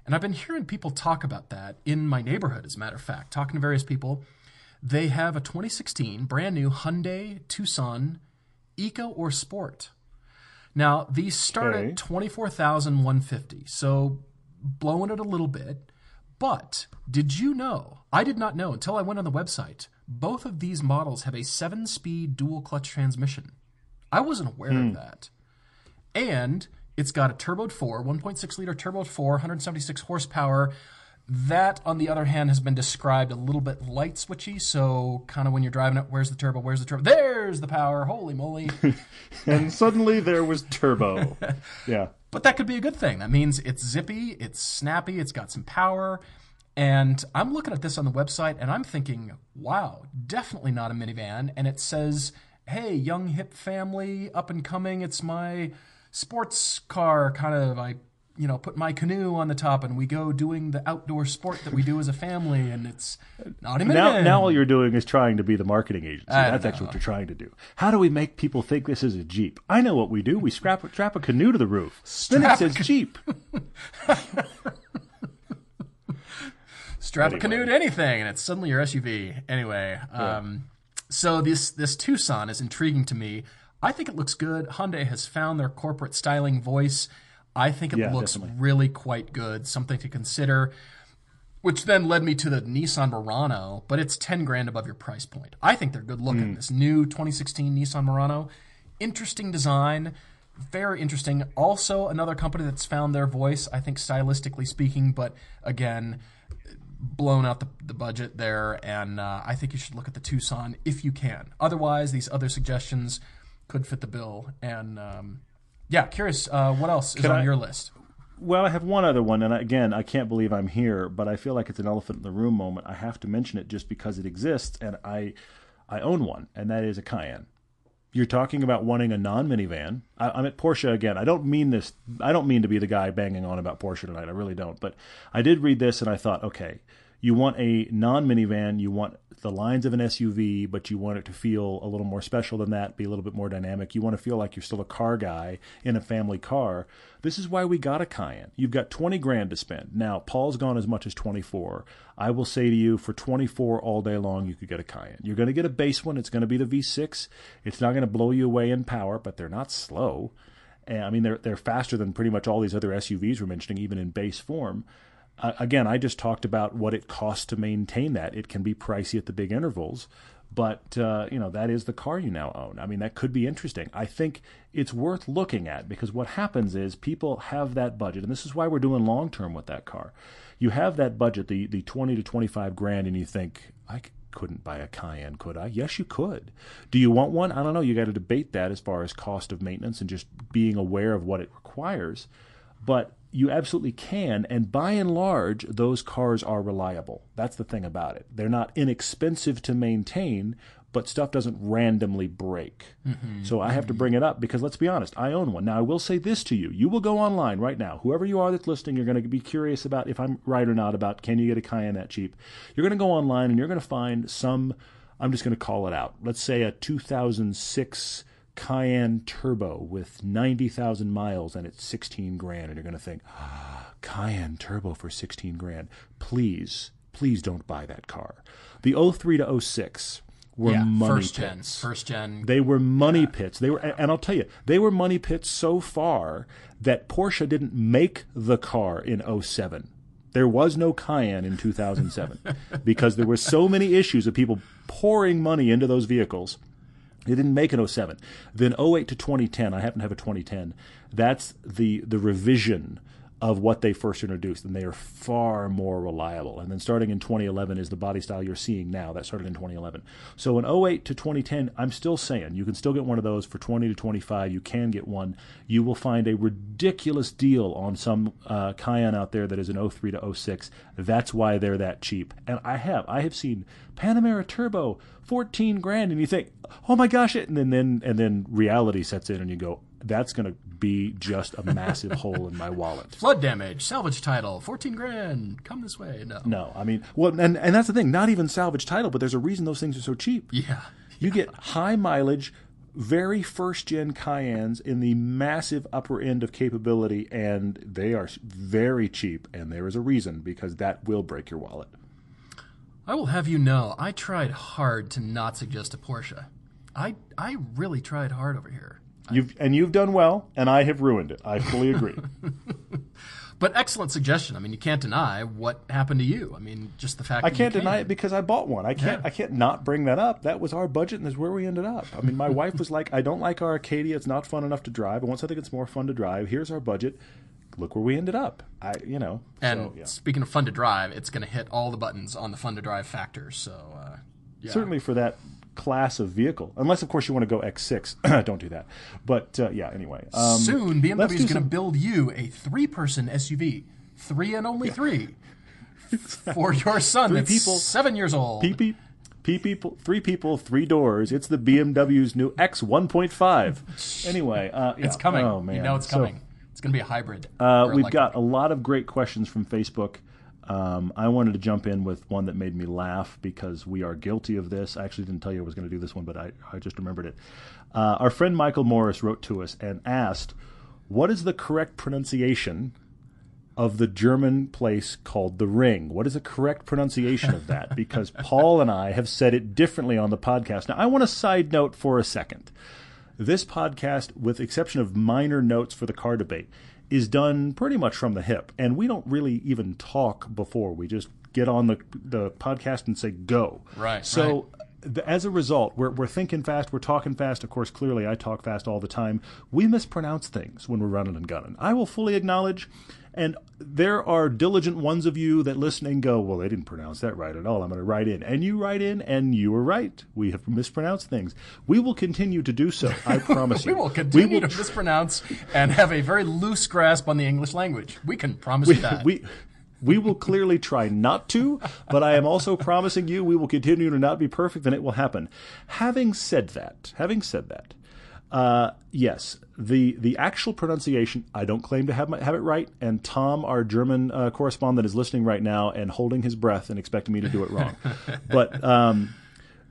And I've been hearing people talk about that in my neighborhood, as a matter of fact, talking to various people. They have a twenty sixteen brand new Hyundai Tucson Eco or Sport. Now, these start okay. at twenty-four thousand one hundred fifty dollars, so blowing it a little bit. But did you know, I did not know until I went on the website, both of these models have a seven-speed dual-clutch transmission. I wasn't aware mm. of that. And... it's got a turbo four, one point six liter turbo four, one hundred seventy-six horsepower. That, on the other hand, has been described a little bit light switchy. So kind of when you're driving it, where's the turbo? Where's the turbo? There's the power. Holy moly. And suddenly there was turbo. Yeah. But that could be a good thing. That means it's zippy, it's snappy, it's got some power. And I'm looking at this on the website and I'm thinking, wow, definitely not a minivan. And it says, hey, young hip family, up and coming. It's my sports car kind of, I, you know, put my canoe on the top and we go doing the outdoor sport that we do as a family, and it's not a minivan. Now, now all you're doing is trying to be the marketing agency. I That's actually what you're trying to do. How do we make people think this is a Jeep? I know what we do. We strap, strap a canoe to the roof. Strap then it says Jeep. Strap anyway. a canoe to anything, and it's suddenly your S U V. Anyway, yeah. um, so this, this Tucson is intriguing to me. I think it looks good. Hyundai has found their corporate styling voice. I think it yeah, looks definitely. really quite good, something to consider, which then led me to the Nissan Murano, but it's ten grand above your price point. I think they're good looking. Mm. This new twenty sixteen Nissan Murano, interesting design, very interesting. Also, another company that's found their voice, I think stylistically speaking, but again, blown out the, the budget there, and uh, I think you should look at the Tucson if you can. Otherwise, these other suggestions could fit the bill, and... Um, Yeah, curious, uh, what else is Can on I, your list? Well, I have one other one, and again, I can't believe I'm here, but I feel like it's an elephant in the room moment. I have to mention it just because it exists, and I I own one, and that is a Cayenne. You're talking about wanting a non-minivan. I, I'm at Porsche again. I don't mean this. I don't mean to be the guy banging on about Porsche tonight. I really don't, but I did read this, and I thought, okay, you want a non-minivan, you want the lines of an S U V, but you want it to feel a little more special than that, be a little bit more dynamic. You want to feel like you're still a car guy in a family car. This is why we got a Cayenne. You've got twenty grand to spend. Now, Paul's gone as much as twenty-four. I will say to you, for twenty-four all day long, you could get a Cayenne. You're going to get a base one. It's going to be the V six. It's not going to blow you away in power, but they're not slow. And, I mean, they're, they're faster than pretty much all these other S U Vs we're mentioning, even in base form. Uh, again, I just talked about what it costs to maintain that. It can be pricey at the big intervals, but uh, you know, that is the car you now own. I mean, that could be interesting. I think it's worth looking at because what happens is people have that budget, and this is why we're doing long term with that car. You have that budget, the the twenty to twenty five grand, and you think, I couldn't buy a Cayenne, could I? Yes, you could. Do you want one? I don't know. You got to debate that as far as cost of maintenance and just being aware of what it requires, but. You absolutely can, and by and large, those cars are reliable. That's the thing about it. They're not inexpensive to maintain, but stuff doesn't randomly break. Mm-hmm. So I have to bring it up because, let's be honest, I own one. Now, I will say this to you. You will go online right now. Whoever you are that's listening, you're going to be curious about if I'm right or not about can you get a Cayenne that cheap. You're going to go online, and you're going to find some, I'm just going to call it out, let's say a two thousand six Cayenne Turbo with ninety thousand miles, and it's sixteen grand, and you're going to think, ah, Cayenne Turbo for sixteen grand. Please, please don't buy that car. The oh three to oh six were yeah, money first pits. Gen, first gen. They were money yeah. pits. They were, and I'll tell you, they were money pits so far that Porsche didn't make the car in oh seven. There was no Cayenne in two thousand seven because there were so many issues of people pouring money into those vehicles. They didn't make an oh seven. Then oh eight to twenty ten, I happen to have a twenty ten. That's the the revision of what they first introduced, and they are far more reliable. And then starting in twenty eleven is the body style you're seeing now. That started in twenty eleven. So in oh eight to twenty ten, I'm still saying you can still get one of those for twenty to twenty-five. You can get one. You will find a ridiculous deal on some uh, Cayenne out there that is an oh three to oh six. That's why they're that cheap. And I have. I have seen Panamera Turbo, fourteen grand, and you think, oh my gosh, it, and then, then and then reality sets in and you go, that's going to be just a massive hole in my wallet. Flood damage, salvage title, fourteen grand, come this way. No. No, I mean, well, and, and that's the thing, not even salvage title, but there's a reason those things are so cheap. Yeah. You get high mileage, very first-gen Cayennes in the massive upper end of capability, and they are very cheap, and there is a reason, because that will break your wallet. I will have you know, I tried hard to not suggest a Porsche. I, I really tried hard over here. You've, and you've done well, and I have ruined it. I fully agree. But excellent suggestion. I mean, you can't deny what happened to you. I mean, just the fact I that I can't you deny it because I bought one. I can't yeah. I can't not bring that up. That was our budget, and that's where we ended up. I mean, my wife was like, I don't like our Acadia. It's not fun enough to drive. And once I think it's more fun to drive, here's our budget. look where we ended up. I, you know. And so, yeah. Speaking of fun to drive, it's going to hit all the buttons on the fun to drive factor. So uh, yeah. Certainly for that class of vehicle, unless of course you want to go X six. Don't do that. But uh, yeah, anyway. Um, Soon B M W is going to some... build you a three-person S U V, three and only yeah. three, for your son three that's people, seven years old. Pee-pee. People, three people, three doors. It's the B M W's new X one point five. Anyway, uh, yeah. It's coming. Oh, man. You know it's coming. So, it's going to be a hybrid. Uh, we've got a lot of great questions from Facebook. Um, I wanted to jump in with one that made me laugh because we are guilty of this. I actually didn't tell you I was going to do this one, but I, I just remembered it. Uh, our friend Michael Morris wrote to us and asked, what is the correct pronunciation of the German place called The Ring? What is the correct pronunciation of that? Because Paul and I have said it differently on the podcast. Now, I want to side note for a second. This podcast, with the exception of minor notes for the car debate, is done pretty much from the hip. And we don't really even talk before. We just get on the the podcast and say, go. Right, so right. The, as a result, we're, we're thinking fast. We're talking fast. Of course, clearly, I talk fast all the time. We mispronounce things when we're running and gunning. I will fully acknowledge... And there are diligent ones of you that listen and go, well, they didn't pronounce that right at all. I'm going to write in. And you write in, and you were right. We have mispronounced things. We will continue to do so. I promise we you. We will continue we will to tr- mispronounce and have a very loose grasp on the English language. We can promise we, you that. We, we will clearly try not to, but I am also promising you we will continue to not be perfect, and it will happen. Having said that, having said that, Uh, yes, the the actual pronunciation, I don't claim to have my, have it right, and Tom, our German uh, correspondent, is listening right now and holding his breath and expecting me to do it wrong. But um,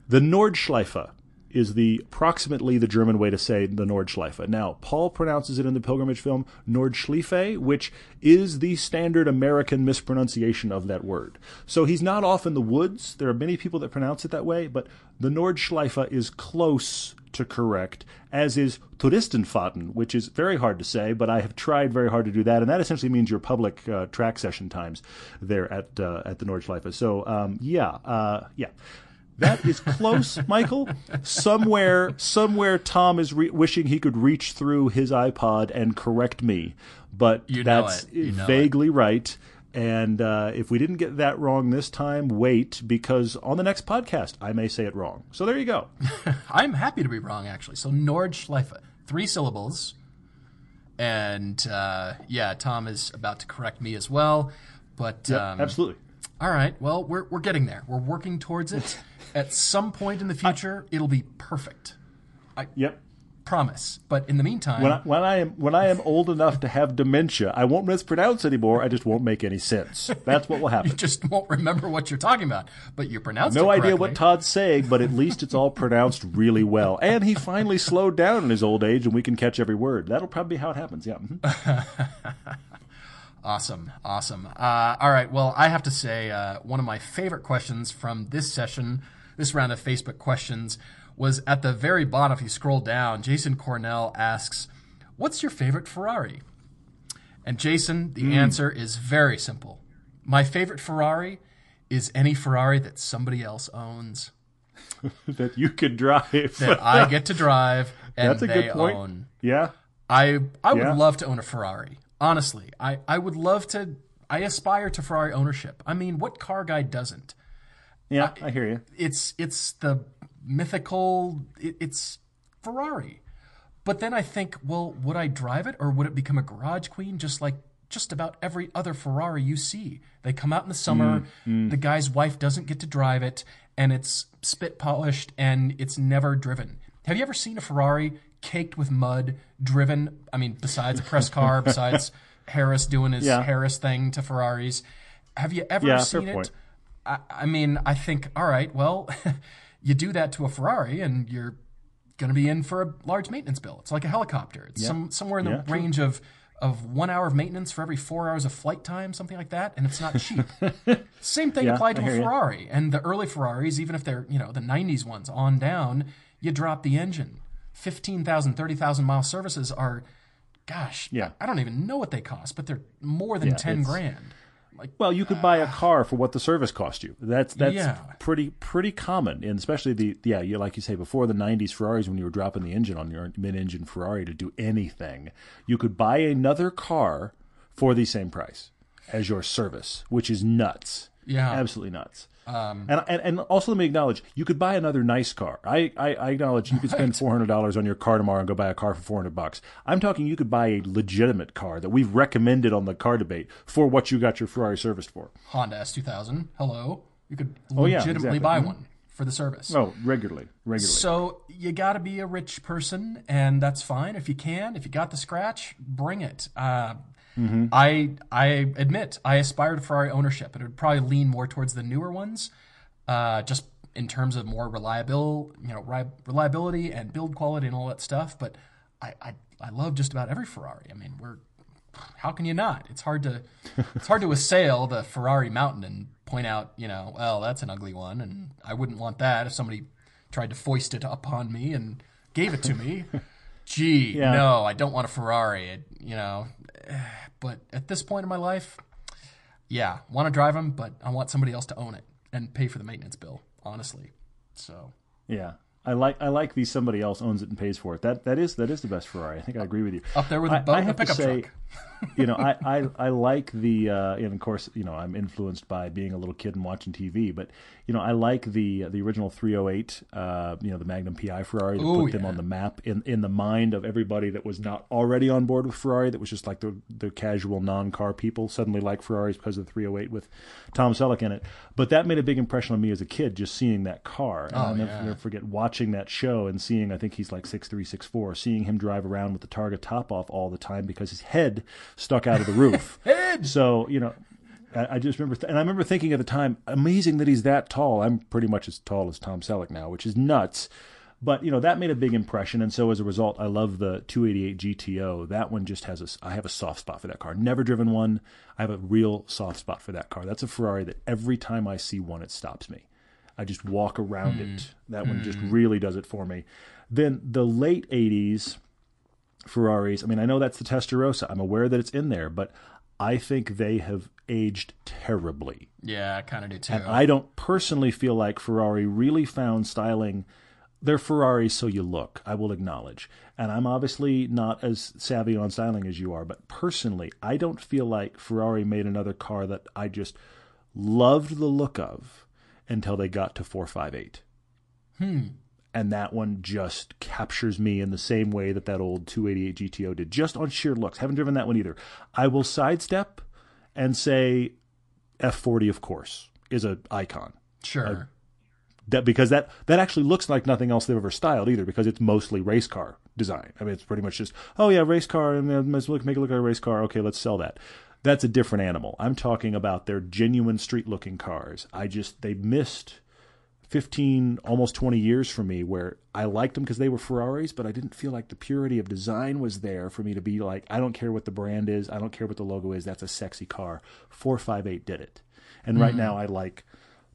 the Nordschleife is the approximately the German way to say the Nordschleife. Now, Paul pronounces it in the Pilgrimage film Nordschleife, which is the standard American mispronunciation of that word. So he's not off in the woods. There are many people that pronounce it that way, but the Nordschleife is close to correct, as is Touristenfahrten, which is very hard to say, but I have tried very hard to do that, and that essentially means your public uh, track session times there at uh, at the Nordschleife. So, um, yeah, uh, yeah. That is close, Michael. Somewhere, somewhere, Tom is re- wishing he could reach through his iPod and correct me, but you know that's you know vaguely it. Right. And uh, if we didn't get that wrong this time, wait, because on the next podcast, I may say it wrong. So there you go. I'm happy to be wrong, actually. So Nordschleife, three syllables. And, uh, yeah, Tom is about to correct me as well. But yep, um, absolutely. All right. Well, we're we're getting there. We're working towards it. At some point in the future, I, it'll be perfect. I, yep. Promise, but in the meantime, when I, when I am when I am old enough to have dementia, I won't mispronounce anymore. I just won't make any sense. That's what will happen. You just won't remember what you're talking about, but you pronounce it correctly. No idea what Todd's saying, but at least it's all pronounced really well. And he finally slowed down in his old age, and we can catch every word. That'll probably be how it happens. Yeah. Awesome, awesome. Uh, all right. Well, I have to say, uh, one of my favorite questions from this session, this round of Facebook questions, was at the very bottom. If you scroll down, Jason Cornell asks, what's your favorite Ferrari? And Jason, the mm. answer is very simple. My favorite Ferrari is any Ferrari that somebody else owns. That you could drive. That I get to drive and That's a they good point. Own. Yeah. I I would yeah. love to own a Ferrari. Honestly, I, I would love to. I aspire to Ferrari ownership. I mean, what car guy doesn't? Yeah, I, I hear you. It's it's the... mythical, it's Ferrari. But then I think, well, would I drive it, or would it become a garage queen just like just about every other Ferrari you see? They come out in the summer, mm, mm. the guy's wife doesn't get to drive it, and it's spit polished, and it's never driven. Have you ever seen a Ferrari caked with mud, driven? I mean, besides a press car, besides Harris doing his yeah. Harris thing to Ferraris. Have you ever yeah, seen it? I, I mean, I think, all right, well... You do that to a Ferrari, and you're going to be in for a large maintenance bill. It's like a helicopter. It's yeah. some somewhere in the yeah, range of, of one hour of maintenance for every four hours of flight time, something like that, and it's not cheap. Same thing yeah, applied to I a Ferrari. You. And the early Ferraris, even if they're, you know, the nineties ones on down, you drop the engine. fifteen thousand, thirty thousand mile services are, gosh, yeah. I don't even know what they cost, but they're more than yeah, ten grand. Like, well, you could uh, buy a car for what the service cost you. That's that's yeah. pretty pretty common, and especially the yeah, you like you say before the nineties Ferraris, when you were dropping the engine on your mid-engine Ferrari to do anything, you could buy another car for the same price as your service, which is nuts. Yeah. Absolutely nuts. Um, and, and and also let me acknowledge, you could buy another nice car. I, I, I acknowledge you could spend four hundred dollars on your car tomorrow and go buy a car for four hundred bucks. I'm talking you could buy a legitimate car that we've recommended on the car debate for what you got your Ferrari serviced for. Honda S two thousand. Hello. You could legitimately oh, yeah, exactly. buy mm-hmm. one for the service. Oh, regularly. Regularly. So you got to be a rich person, and that's fine. If you can, if you got the scratch, bring it. Uh Mm-hmm. I I admit I aspire to Ferrari ownership. It would probably lean more towards the newer ones, uh, just in terms of more reliable, you know, ri- reliability and build quality and all that stuff. But I, I I love just about every Ferrari. I mean, we're how can you not? It's hard to it's hard to assail the Ferrari mountain and point out, you know, well, that's an ugly one, and I wouldn't want that if somebody tried to foist it upon me and gave it to me. Gee, yeah. no, I don't want a Ferrari. It, you know. But at this point in my life, yeah, want to drive them, but I want somebody else to own it and pay for the maintenance bill, honestly. So yeah, I like I like the somebody else owns it and pays for it. That that is that is the best Ferrari. I think I agree with you. Up there with a, boat, I, I have a pickup to say, truck. You know, I, I, I like the uh, and of course, you know, I'm influenced by being a little kid and watching T V, but you know, I like the the original three oh eight, uh, you know, the Magnum P I Ferrari that Ooh, put them yeah. on the map in, in the mind of everybody that was not already on board with Ferrari, that was just like the the casual non-car people suddenly like Ferraris because of the three oh eight with Tom Selleck in it. But that made a big impression on me as a kid, just seeing that car. And oh, I'll never, yeah. never forget watching that show and seeing, I think he's like six three, six four, seeing him drive around with the Targa top off all the time because his head stuck out of the roof. So, you know, I, I just remember, th- and I remember thinking at the time, amazing that he's that tall. I'm pretty much as tall as Tom Selleck now, which is nuts. But, you know, that made a big impression. And so as a result, I love the two eighty-eight G T O. That one just has a, I have a soft spot for that car. Never driven one. I have a real soft spot for that car. That's a Ferrari that every time I see one, it stops me. I just walk around mm. it. That mm. one just really does it for me. Then the late eighties Ferraris, I mean, I know that's the Testarossa. I'm aware that it's in there, but I think they have aged terribly. Yeah, I kind of do too. And I don't personally feel like Ferrari really found styling. They're Ferraris, so you look, I will acknowledge. And I'm obviously not as savvy on styling as you are, but personally, I don't feel like Ferrari made another car that I just loved the look of until they got to four fifty-eight. Hmm. And that one just captures me in the same way that that old two eighty-eight G T O did, just on sheer looks. Haven't driven that one either. I will sidestep and say F forty, of course, is an icon. Sure. Uh, that because that, that actually looks like nothing else they've ever styled either, because it's mostly race car design. I mean, it's pretty much just, oh, yeah, race car, and let's look, make it look like a race car. Okay, let's sell that. That's a different animal. I'm talking about their genuine street-looking cars. I just, they missed fifteen, almost twenty years for me where I liked them because they were Ferraris, but I didn't feel like the purity of design was there for me to be like, I don't care what the brand is. I don't care what the logo is. That's a sexy car. four fifty-eight did it. And right mm-hmm. now I like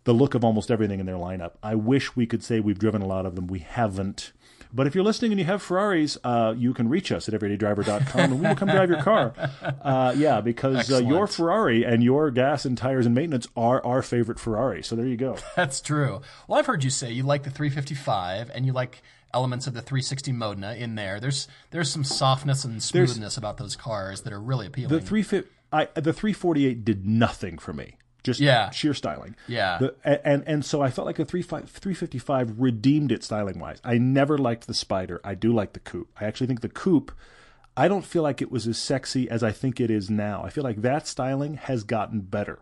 the look of almost everything in their lineup. I wish we could say we've driven a lot of them. We haven't. But if you're listening and you have Ferraris, uh, you can reach us at everyday driver dot com and we will come drive your car. Uh, yeah, because uh, your Ferrari and your gas and tires and maintenance are our favorite Ferrari. So there you go. That's true. Well, I've heard you say you like the three fifty-five and you like elements of the three sixty Modena in there. There's there's some softness and smoothness there's, about those cars that are really appealing. The, three, I, the three forty-eight did nothing for me. Just yeah. sheer styling. Yeah. The, and, and so I felt like a three fifty-five redeemed it styling-wise. I never liked the Spider. I do like the Coupe. I actually think the Coupe, I don't feel like it was as sexy as I think it is now. I feel like that styling has gotten better.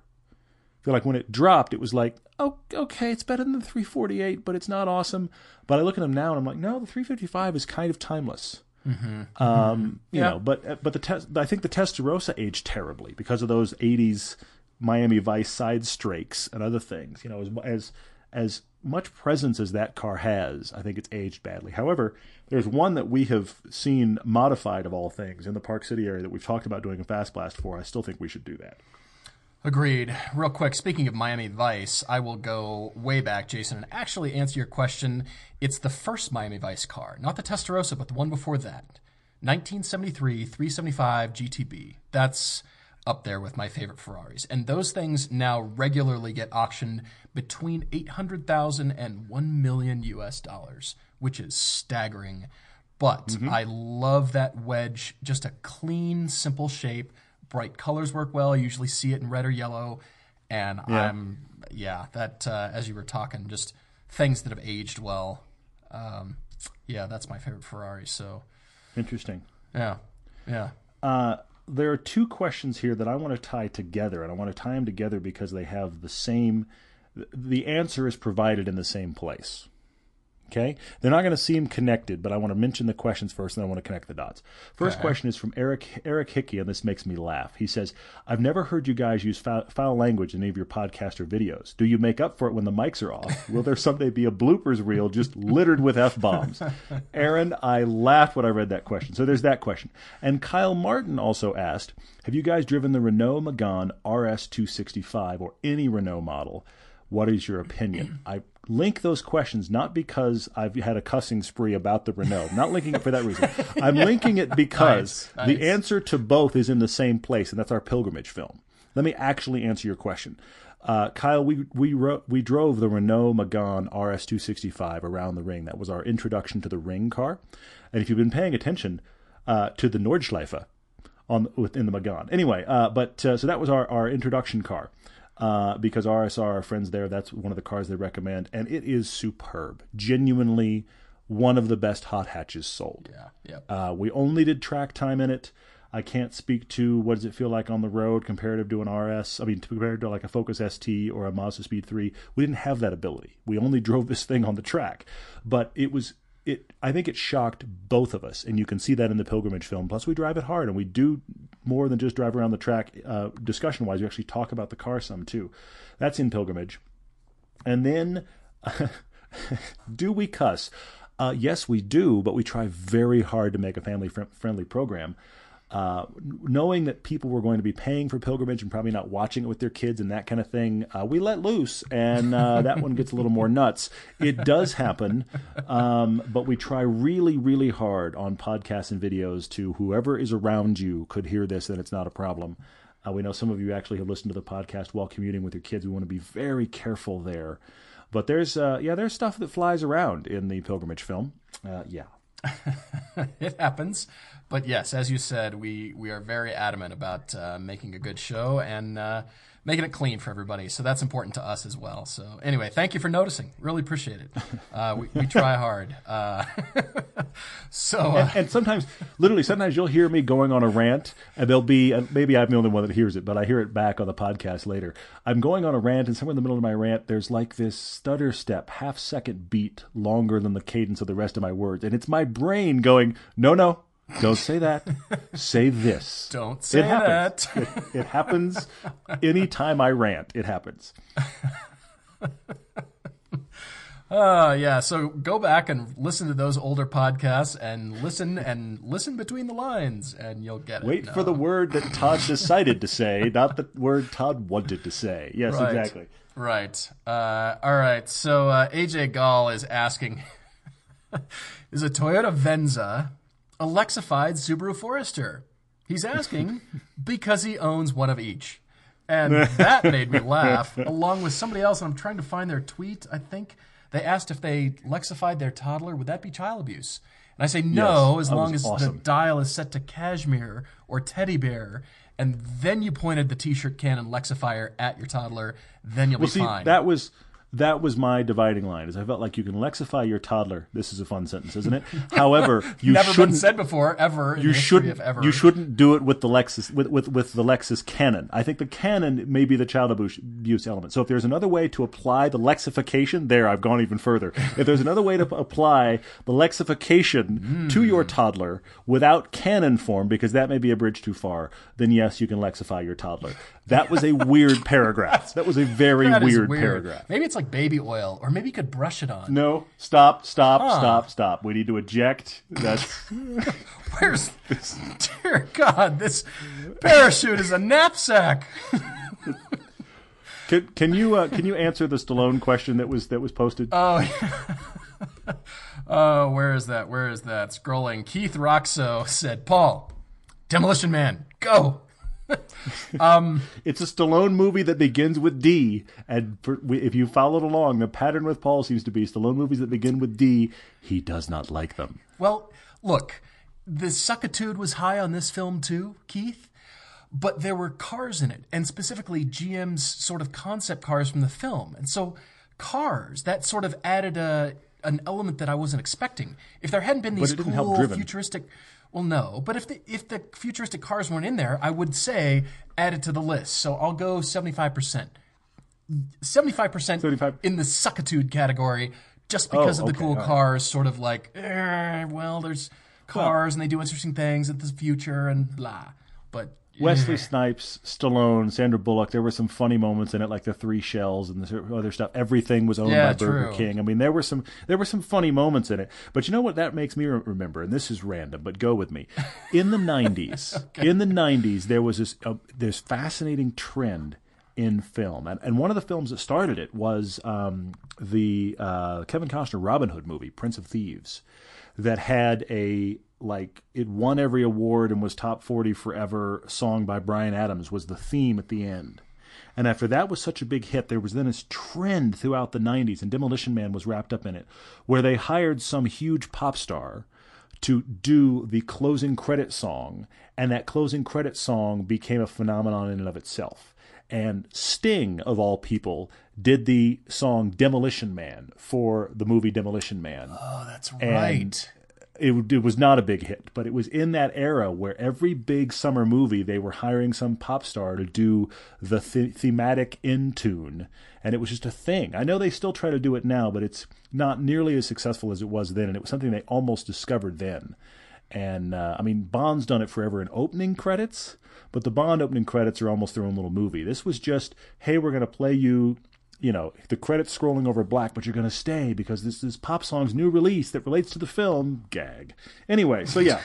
I feel like when it dropped, it was like, oh, okay, it's better than the three forty-eight, but it's not awesome. But I look at them now, and I'm like, no, the three fifty-five is kind of timeless. Mm-hmm. Um, you yeah. know, but but the te- I think the Testarossa aged terribly because of those eighties Miami Vice side strakes and other things, you know, as, as as much presence as that car has, I think it's aged badly. However, there's one that we have seen modified of all things in the Park City area that we've talked about doing a Fast Blast for. I still think we should do that. Agreed. Real quick, speaking of Miami Vice, I will go way back, Jason, and actually answer your question. It's the first Miami Vice car, not the Testarossa, but the one before that, nineteen seventy-three three seventy-five G T B. That's up there with my favorite Ferraris. And those things now regularly get auctioned between eight hundred thousand dollars and one million dollars U S dollars, which is staggering. But mm-hmm. I love that wedge, just a clean, simple shape, bright colors work well. I usually see it in red or yellow. And yeah. I'm, yeah, that, uh, as you were talking, just things that have aged well. Um, yeah, that's my favorite Ferrari. So interesting. Yeah. Yeah. Uh, there are two questions here that I want to tie together, and I want to tie them together because they have the same, the answer is provided in the same place. Okay? They're not going to seem connected, but I want to mention the questions first, and then I want to connect the dots. First uh-huh. question is from Eric Eric Hickey, and this makes me laugh. He says, I've never heard you guys use foul, foul language in any of your podcast or videos. Do you make up for it when the mics are off? Will there someday be a bloopers reel just littered with F-bombs? Aaron, I laughed when I read that question. So there's that question. And Kyle Martin also asked, have you guys driven the Renault Megane R S two sixty-five or any Renault model? What is your opinion? I link those questions not because I've had a cussing spree about the Renault. I'm not linking it for that reason. I'm yeah. linking it because nice, nice. the answer to both is in the same place, and that's our pilgrimage film. Let me actually answer your question. Uh, Kyle, we we ro- we drove the Renault Megane R S two sixty-five around the ring. That was our introduction to the ring car. And if you've been paying attention uh, to the Nordschleife on within the Megane. Anyway, uh, but uh, so that was our, our introduction car. Uh, because R S R, our friends there, that's one of the cars they recommend, and it is superb. Genuinely one of the best hot hatches sold. Yeah, yeah. Uh, we only did track time in it. I can't speak to what does it feel like on the road comparative to an R S. I mean, compared to like a Focus S T or a Mazda Speed three. We didn't have that ability. We only drove this thing on the track. But it was, it. I think it shocked both of us, and you can see that in the pilgrimage film. Plus, we drive it hard, and we do more than just drive around the track uh, discussion-wise. We actually talk about the car some, too. That's in pilgrimage. And then, uh, do we cuss? Uh, yes, we do, but we try very hard to make a family-friendly program. Uh, knowing that people were going to be paying for pilgrimage and probably not watching it with their kids and that kind of thing, uh, we let loose, and uh, that one gets a little more nuts. It does happen, um, but we try really, really hard on podcasts and videos to whoever is around you could hear this, and it's not a problem. Uh, we know some of you actually have listened to the podcast while commuting with your kids. We want to be very careful there. But there's, uh, yeah, there's stuff that flies around in the pilgrimage film. Uh, yeah. It happens, but yes, as you said, we we are very adamant about uh, making a good show and uh, making it clean for everybody. So that's important to us as well. So anyway, thank you for noticing. Really appreciate it. Uh, we, we try hard. Uh, so uh, and, and sometimes, literally, sometimes you'll hear me going on a rant, and there'll be and maybe I'm the only one that hears it, but I hear it back on the podcast later. I'm going on a rant, and somewhere in the middle of my rant, there's like this stutter step, half second beat, longer than the cadence of the rest of my words, and it's my brain going, no, no, don't say that. Say this. Don't say it happens. that. It, it happens anytime I rant. It happens. Uh, yeah, so go back and listen to those older podcasts and listen and listen between the lines, and you'll get it. Wait no. for the word that Todd decided to say, not the word Todd wanted to say. Yes, right. exactly. Right. Uh, all right, so uh, A J Gall is asking... is a Toyota Venza a lexified Subaru Forester? He's asking because he owns one of each. And that made me laugh, along with somebody else. And I'm trying to find their tweet. I think they asked if they lexified their toddler. Would that be child abuse? And I say no, yes, as long as awesome. the dial is set to cashmere or teddy bear. And then you pointed the T-shirt cannon lexifier at your toddler. Then you'll well, be see, fine. That was... That was my dividing line, is I felt like you can lexify your toddler. This is a fun sentence, isn't it? However, you never shouldn't, been said before ever. In you the shouldn't. Of ever. You shouldn't do it with the Lexus with, with, with the Lexus canon. I think the canon may be the child abuse element. So if there's another way to apply the lexification, there I've gone even further. If there's another way to apply the lexification mm. to your toddler without canon form, because that may be a bridge too far, then yes, you can lexify your toddler. That was a weird paragraph. That was a very weird, weird paragraph. Maybe it's like baby oil, or maybe you could brush it on. No, stop, stop, huh. stop, stop. We need to eject. That's where's this? Dear God, this parachute is a knapsack. can can you uh, can you answer the Stallone question that was that was posted? Oh, yeah. oh, where is that? Where is that? Scrolling. Keith Roxo said, "Paul, Demolition Man, go." um, it's a Stallone movie that begins with D, and for, if you followed along, the pattern with Paul seems to be Stallone movies that begin with D, he does not like them. Well, look, the suckitude was high on this film too, Keith, but there were cars in it, and specifically G M's sort of concept cars from the film. And so cars, that sort of added a, an element that I wasn't expecting. If there hadn't been these cool futuristic... Well, no, but if the if the futuristic cars weren't in there, I would say add it to the list. So I'll go seventy-five percent. seventy-five percent in the suckitude category, just because oh, of the okay, cool cars, right. Sort of like, eh, well, there's cars well, and they do interesting things in the future and blah. But Wesley eh. Snipes, Stallone, Sandra Bullock, there were some funny moments in it, like the three shells and the other stuff. Everything was owned yeah, by Burger true. King. I mean, there were some there were some funny moments in it. But you know what that makes me remember? And this is random, but go with me. In the nineties, okay. in the nineties, there was this uh, this fascinating trend in film, and, and one of the films that started it was um, the uh, Kevin Costner Robin Hood movie, Prince of Thieves, that had a like it won every award and was top forty forever. Song by Bryan Adams was the theme at the end, and after that was such a big hit, there was then this trend throughout the nineties, and Demolition Man was wrapped up in it, where they hired some huge pop star to do the closing credit song, and that closing credit song became a phenomenon in and of itself. And Sting, of all people, did the song Demolition Man for the movie Demolition Man. Oh, that's and right. It, it was not a big hit, but it was in that era where every big summer movie, they were hiring some pop star to do the th- thematic in tune. And it was just a thing. I know they still try to do it now, but it's not nearly as successful as it was then. And it was something they almost discovered then. And, uh, I mean, Bond's done it forever in opening credits, but the Bond opening credits are almost their own little movie. This was just, hey, we're going to play you, you know, the credits scrolling over black, but you're going to stay because this is pop song's new release that relates to the film. Gag. Anyway, so yeah.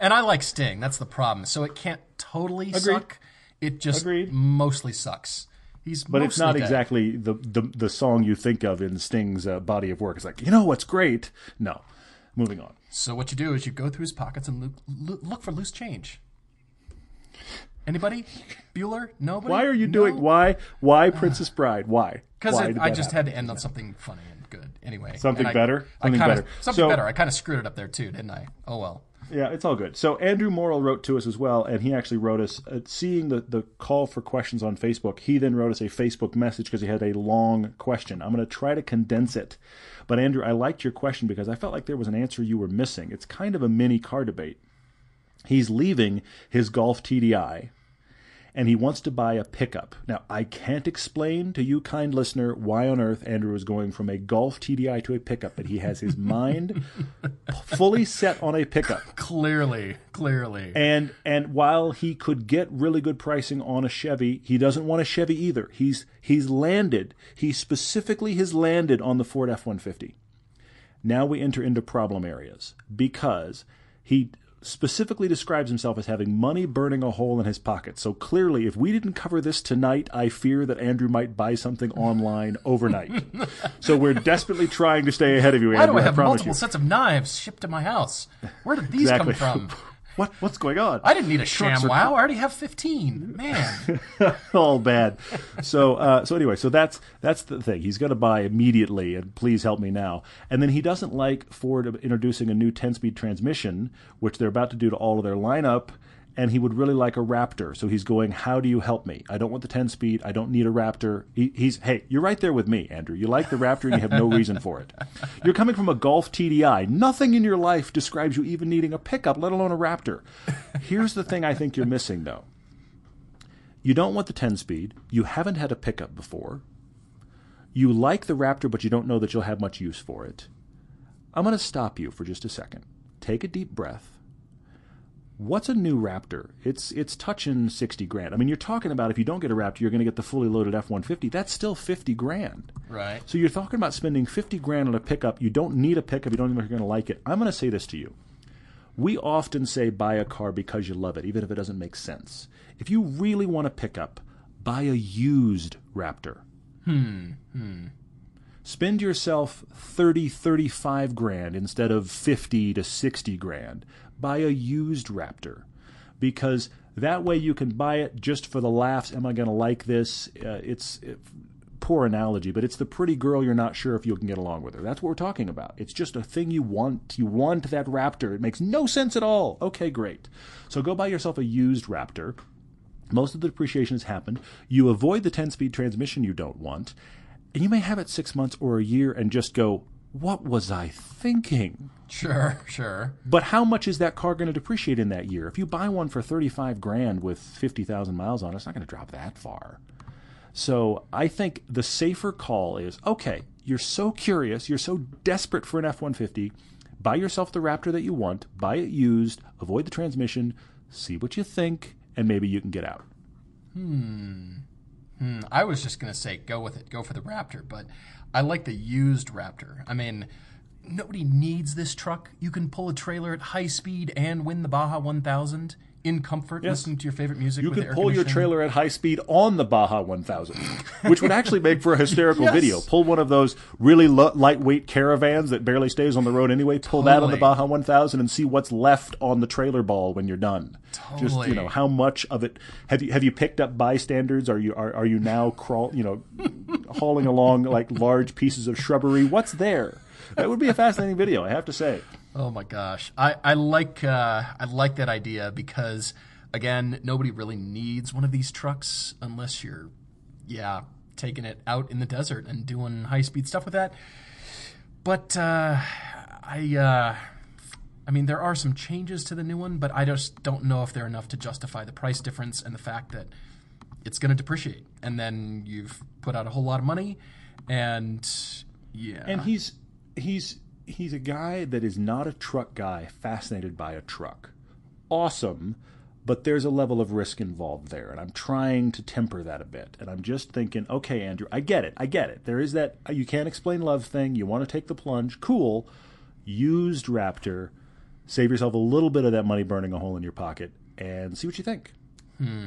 And I like Sting. That's the problem. So it can't totally Agreed. Suck. It just Agreed. Mostly sucks. He's but it's not dead. Exactly the, the, the song you think of in Sting's uh, body of work. It's like, you know what's great? No. Moving on. So what you do is you go through his pockets and look, look for loose change. Anybody? Bueller? Nobody? Why are you no? doing... Why Why Princess Bride? Why? Because I just happen? Had to end on something funny and good. Anyway. Something I, better? Something I kinda, better. Something so, better. I kind of screwed it up there too, didn't I? Oh, well. Yeah, it's all good. So Andrew Morrill wrote to us as well, and he actually wrote us, uh, seeing the, the call for questions on Facebook, he then wrote us a Facebook message because he had a long question. I'm going to try to condense it. But Andrew, I liked your question because I felt like there was an answer you were missing. It's kind of a mini car debate. He's leaving his Golf T D I, and he wants to buy a pickup. Now, I can't explain to you, kind listener, why on earth Andrew is going from a Golf T D I to a pickup, but he has his mind fully set on a pickup. Clearly, clearly. And and while he could get really good pricing on a Chevy, he doesn't want a Chevy either. He's he's landed. He specifically has landed on the Ford F one fifty. Now we enter into problem areas because he... specifically describes himself as having money burning a hole in his pocket. So clearly, if we didn't cover this tonight, I fear that Andrew might buy something online overnight. So we're desperately trying to stay ahead of you, Andrew. Why do I have I multiple you. Sets of knives shipped to my house? Where did these exactly. come from? What What's going on? I didn't need a sham wow. Cool. I already have fifteen. Man. All bad. So uh, so anyway, so that's that's the thing. He's going to buy immediately, and please help me now. And then he doesn't like Ford introducing a new ten-speed transmission, which they're about to do to all of their lineup, and he would really like a Raptor. So he's going, how do you help me? I don't want the ten-speed. I don't need a Raptor. He, he's, hey, you're right there with me, Andrew. You like the Raptor and you have no reason for it. You're coming from a Golf T D I. Nothing in your life describes you even needing a pickup, let alone a Raptor. Here's the thing I think you're missing, though. You don't want the ten-speed. You haven't had a pickup before. You like the Raptor, but you don't know that you'll have much use for it. I'm going to stop you for just a second. Take a deep breath. What's a new Raptor? It's it's touching sixty grand. I mean, you're talking about if you don't get a Raptor, you're going to get the fully loaded F one fifty. That's still fifty grand. Right. So you're talking about spending fifty grand on a pickup. You don't need a pickup. You don't even know if you're going to like it. I'm going to say this to you. We often say buy a car because you love it, even if it doesn't make sense. If you really want a pickup, buy a used Raptor. Hmm. Hmm. Spend yourself thirty, thirty-five grand instead of fifty to sixty grand. Buy a used Raptor, because that way you can buy it just for the laughs. Am I going to like this? Uh, it's it, poor analogy, but it's the pretty girl you're not sure if you can get along with her. That's what we're talking about. It's just a thing you want. You want that Raptor. It makes no sense at all. Okay, great. So go buy yourself a used Raptor. Most of the depreciation has happened. You avoid the ten-speed transmission you don't want, and you may have it six months or a year and just go, what was I thinking? Sure, sure. But how much is that car going to depreciate in that year? If you buy one for thirty-five grand with fifty thousand miles on it, it's not going to drop that far. So I think the safer call is, okay, you're so curious, you're so desperate for an F one fifty, buy yourself the Raptor that you want, buy it used, avoid the transmission, see what you think, and maybe you can get out. Hmm. Hmm. I was just going to say go with it. Go for the Raptor, but I like the used Raptor. I mean, nobody needs this truck. You can pull a trailer at high speed and win the Baja one thousand in comfort, yes. Listening to your favorite music. You with can pull your trailer at high speed on the Baja one thousand, which would actually make for a hysterical yes. video. Pull one of those really lo- lightweight caravans that barely stays on the road anyway. Pull totally. that on the Baja one thousand and see what's left on the trailer ball when you're done. Totally. Just, you know, how much of it have you have you picked up bystanders? Are you are, are you now crawl you know hauling along like large pieces of shrubbery? What's there? That would be a fascinating video, I have to say. Oh my gosh, I I like uh, I like that idea because again, nobody really needs one of these trucks unless you're, yeah, taking it out in the desert and doing high speed stuff with that. But uh, I uh, I mean, there are some changes to the new one, but I just don't know if they're enough to justify the price difference and the fact that it's going to depreciate, and then you've put out a whole lot of money, and yeah, and he's he's. He's a guy that is not a truck guy fascinated by a truck. Awesome, but there's a level of risk involved there, and I'm trying to temper that a bit. And I'm just thinking, okay, Andrew, I get it. I get it. There is that you can't explain love thing. You want to take the plunge. Cool. Used Raptor. Save yourself a little bit of that money burning a hole in your pocket and see what you think. Hmm.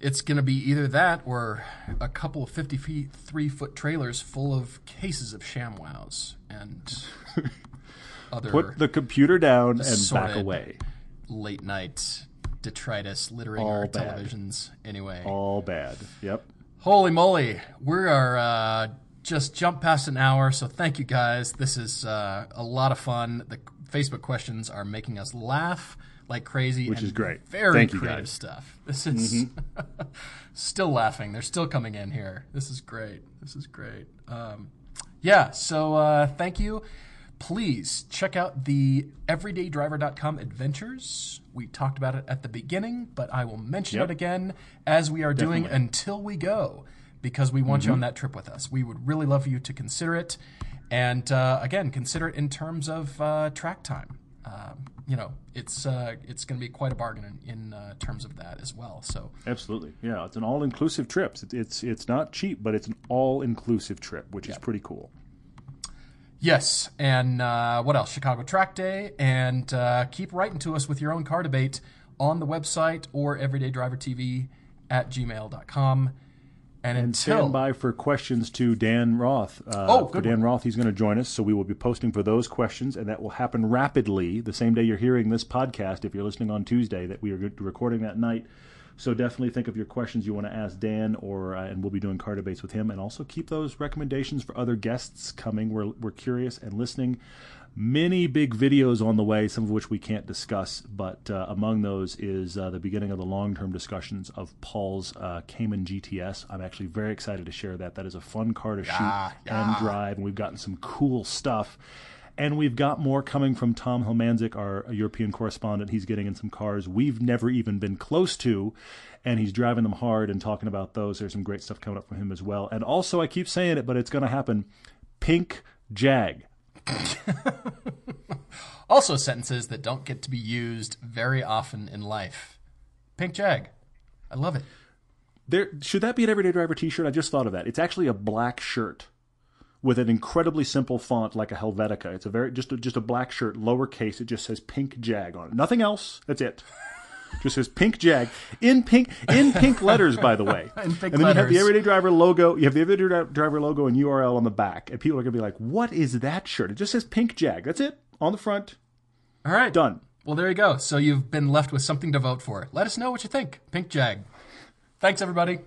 It's going to be either that or a couple of fifty-three-foot trailers full of cases of ShamWows and other... Put the computer down and back away. Late-night detritus littering All our bad. televisions anyway. All bad. Yep. Holy moly. We are uh, just jumped past an hour, so thank you guys. This is uh, a lot of fun. The Facebook questions are making us laugh like crazy, which and is great. Very Thank creative you guys. Stuff. This is mm-hmm. still laughing. They're still coming in here. This is great. This is great. Um, yeah. So uh, thank you. Please check out the everyday driver dot com adventures. We talked about it at the beginning, but I will mention yep. it again as we are Definitely. doing until we go, because we want mm-hmm. you on that trip with us. We would really love you to consider it. And uh, again, consider it in terms of uh, track time. Um, you know, it's uh, it's going to be quite a bargain in, in uh, terms of that as well. So absolutely, yeah, it's an all-inclusive trip. It's it's, it's not cheap, but it's an all-inclusive trip, which yeah. is pretty cool. Yes, and uh, what else? Chicago Track Day, and uh, keep writing to us with your own car debate on the website or everyday driver t v at gmail dot com. And, and until... stand by for questions to Dan Roth. Uh, oh, good for Dan one. Roth, he's going to join us, so we will be posting for those questions, and that will happen rapidly the same day you're hearing this podcast. If you're listening on Tuesday, that we are recording that night, so definitely think of your questions you want to ask Dan, or uh, and we'll be doing car debates with him, and also keep those recommendations for other guests coming. We're we're curious and listening. Many big videos on the way, some of which we can't discuss, but uh, among those is uh, the beginning of the long-term discussions of Paul's uh, Cayman G T S. I'm actually very excited to share that. That is a fun car to yeah, shoot yeah. and drive, and we've gotten some cool stuff. And we've got more coming from Tom Hilmanzik, our European correspondent. He's getting in some cars we've never even been close to, and he's driving them hard and talking about those. There's some great stuff coming up from him as well. And also, I keep saying it, but it's going to happen, Pink Jag. Also sentences that don't get to be used very often in life. Pink Jag. I love it. There should that be an Everyday Driver t-shirt? I just thought of that. It's actually a black shirt with an incredibly simple font like a Helvetica. It's a very just a, just a black shirt, lowercase. It just says Pink Jag on it. Nothing else. That's it. Just says Pink Jag in pink in pink letters, by the way. in pink and then letters. You have the Everyday Driver logo. You have the Everyday Driver logo and U R L on the back, and people are gonna be like, "What is that shirt?" It just says Pink Jag. That's it on the front. All right, done. Well, there you go. So you've been left with something to vote for. Let us know what you think, Pink Jag. Thanks, everybody.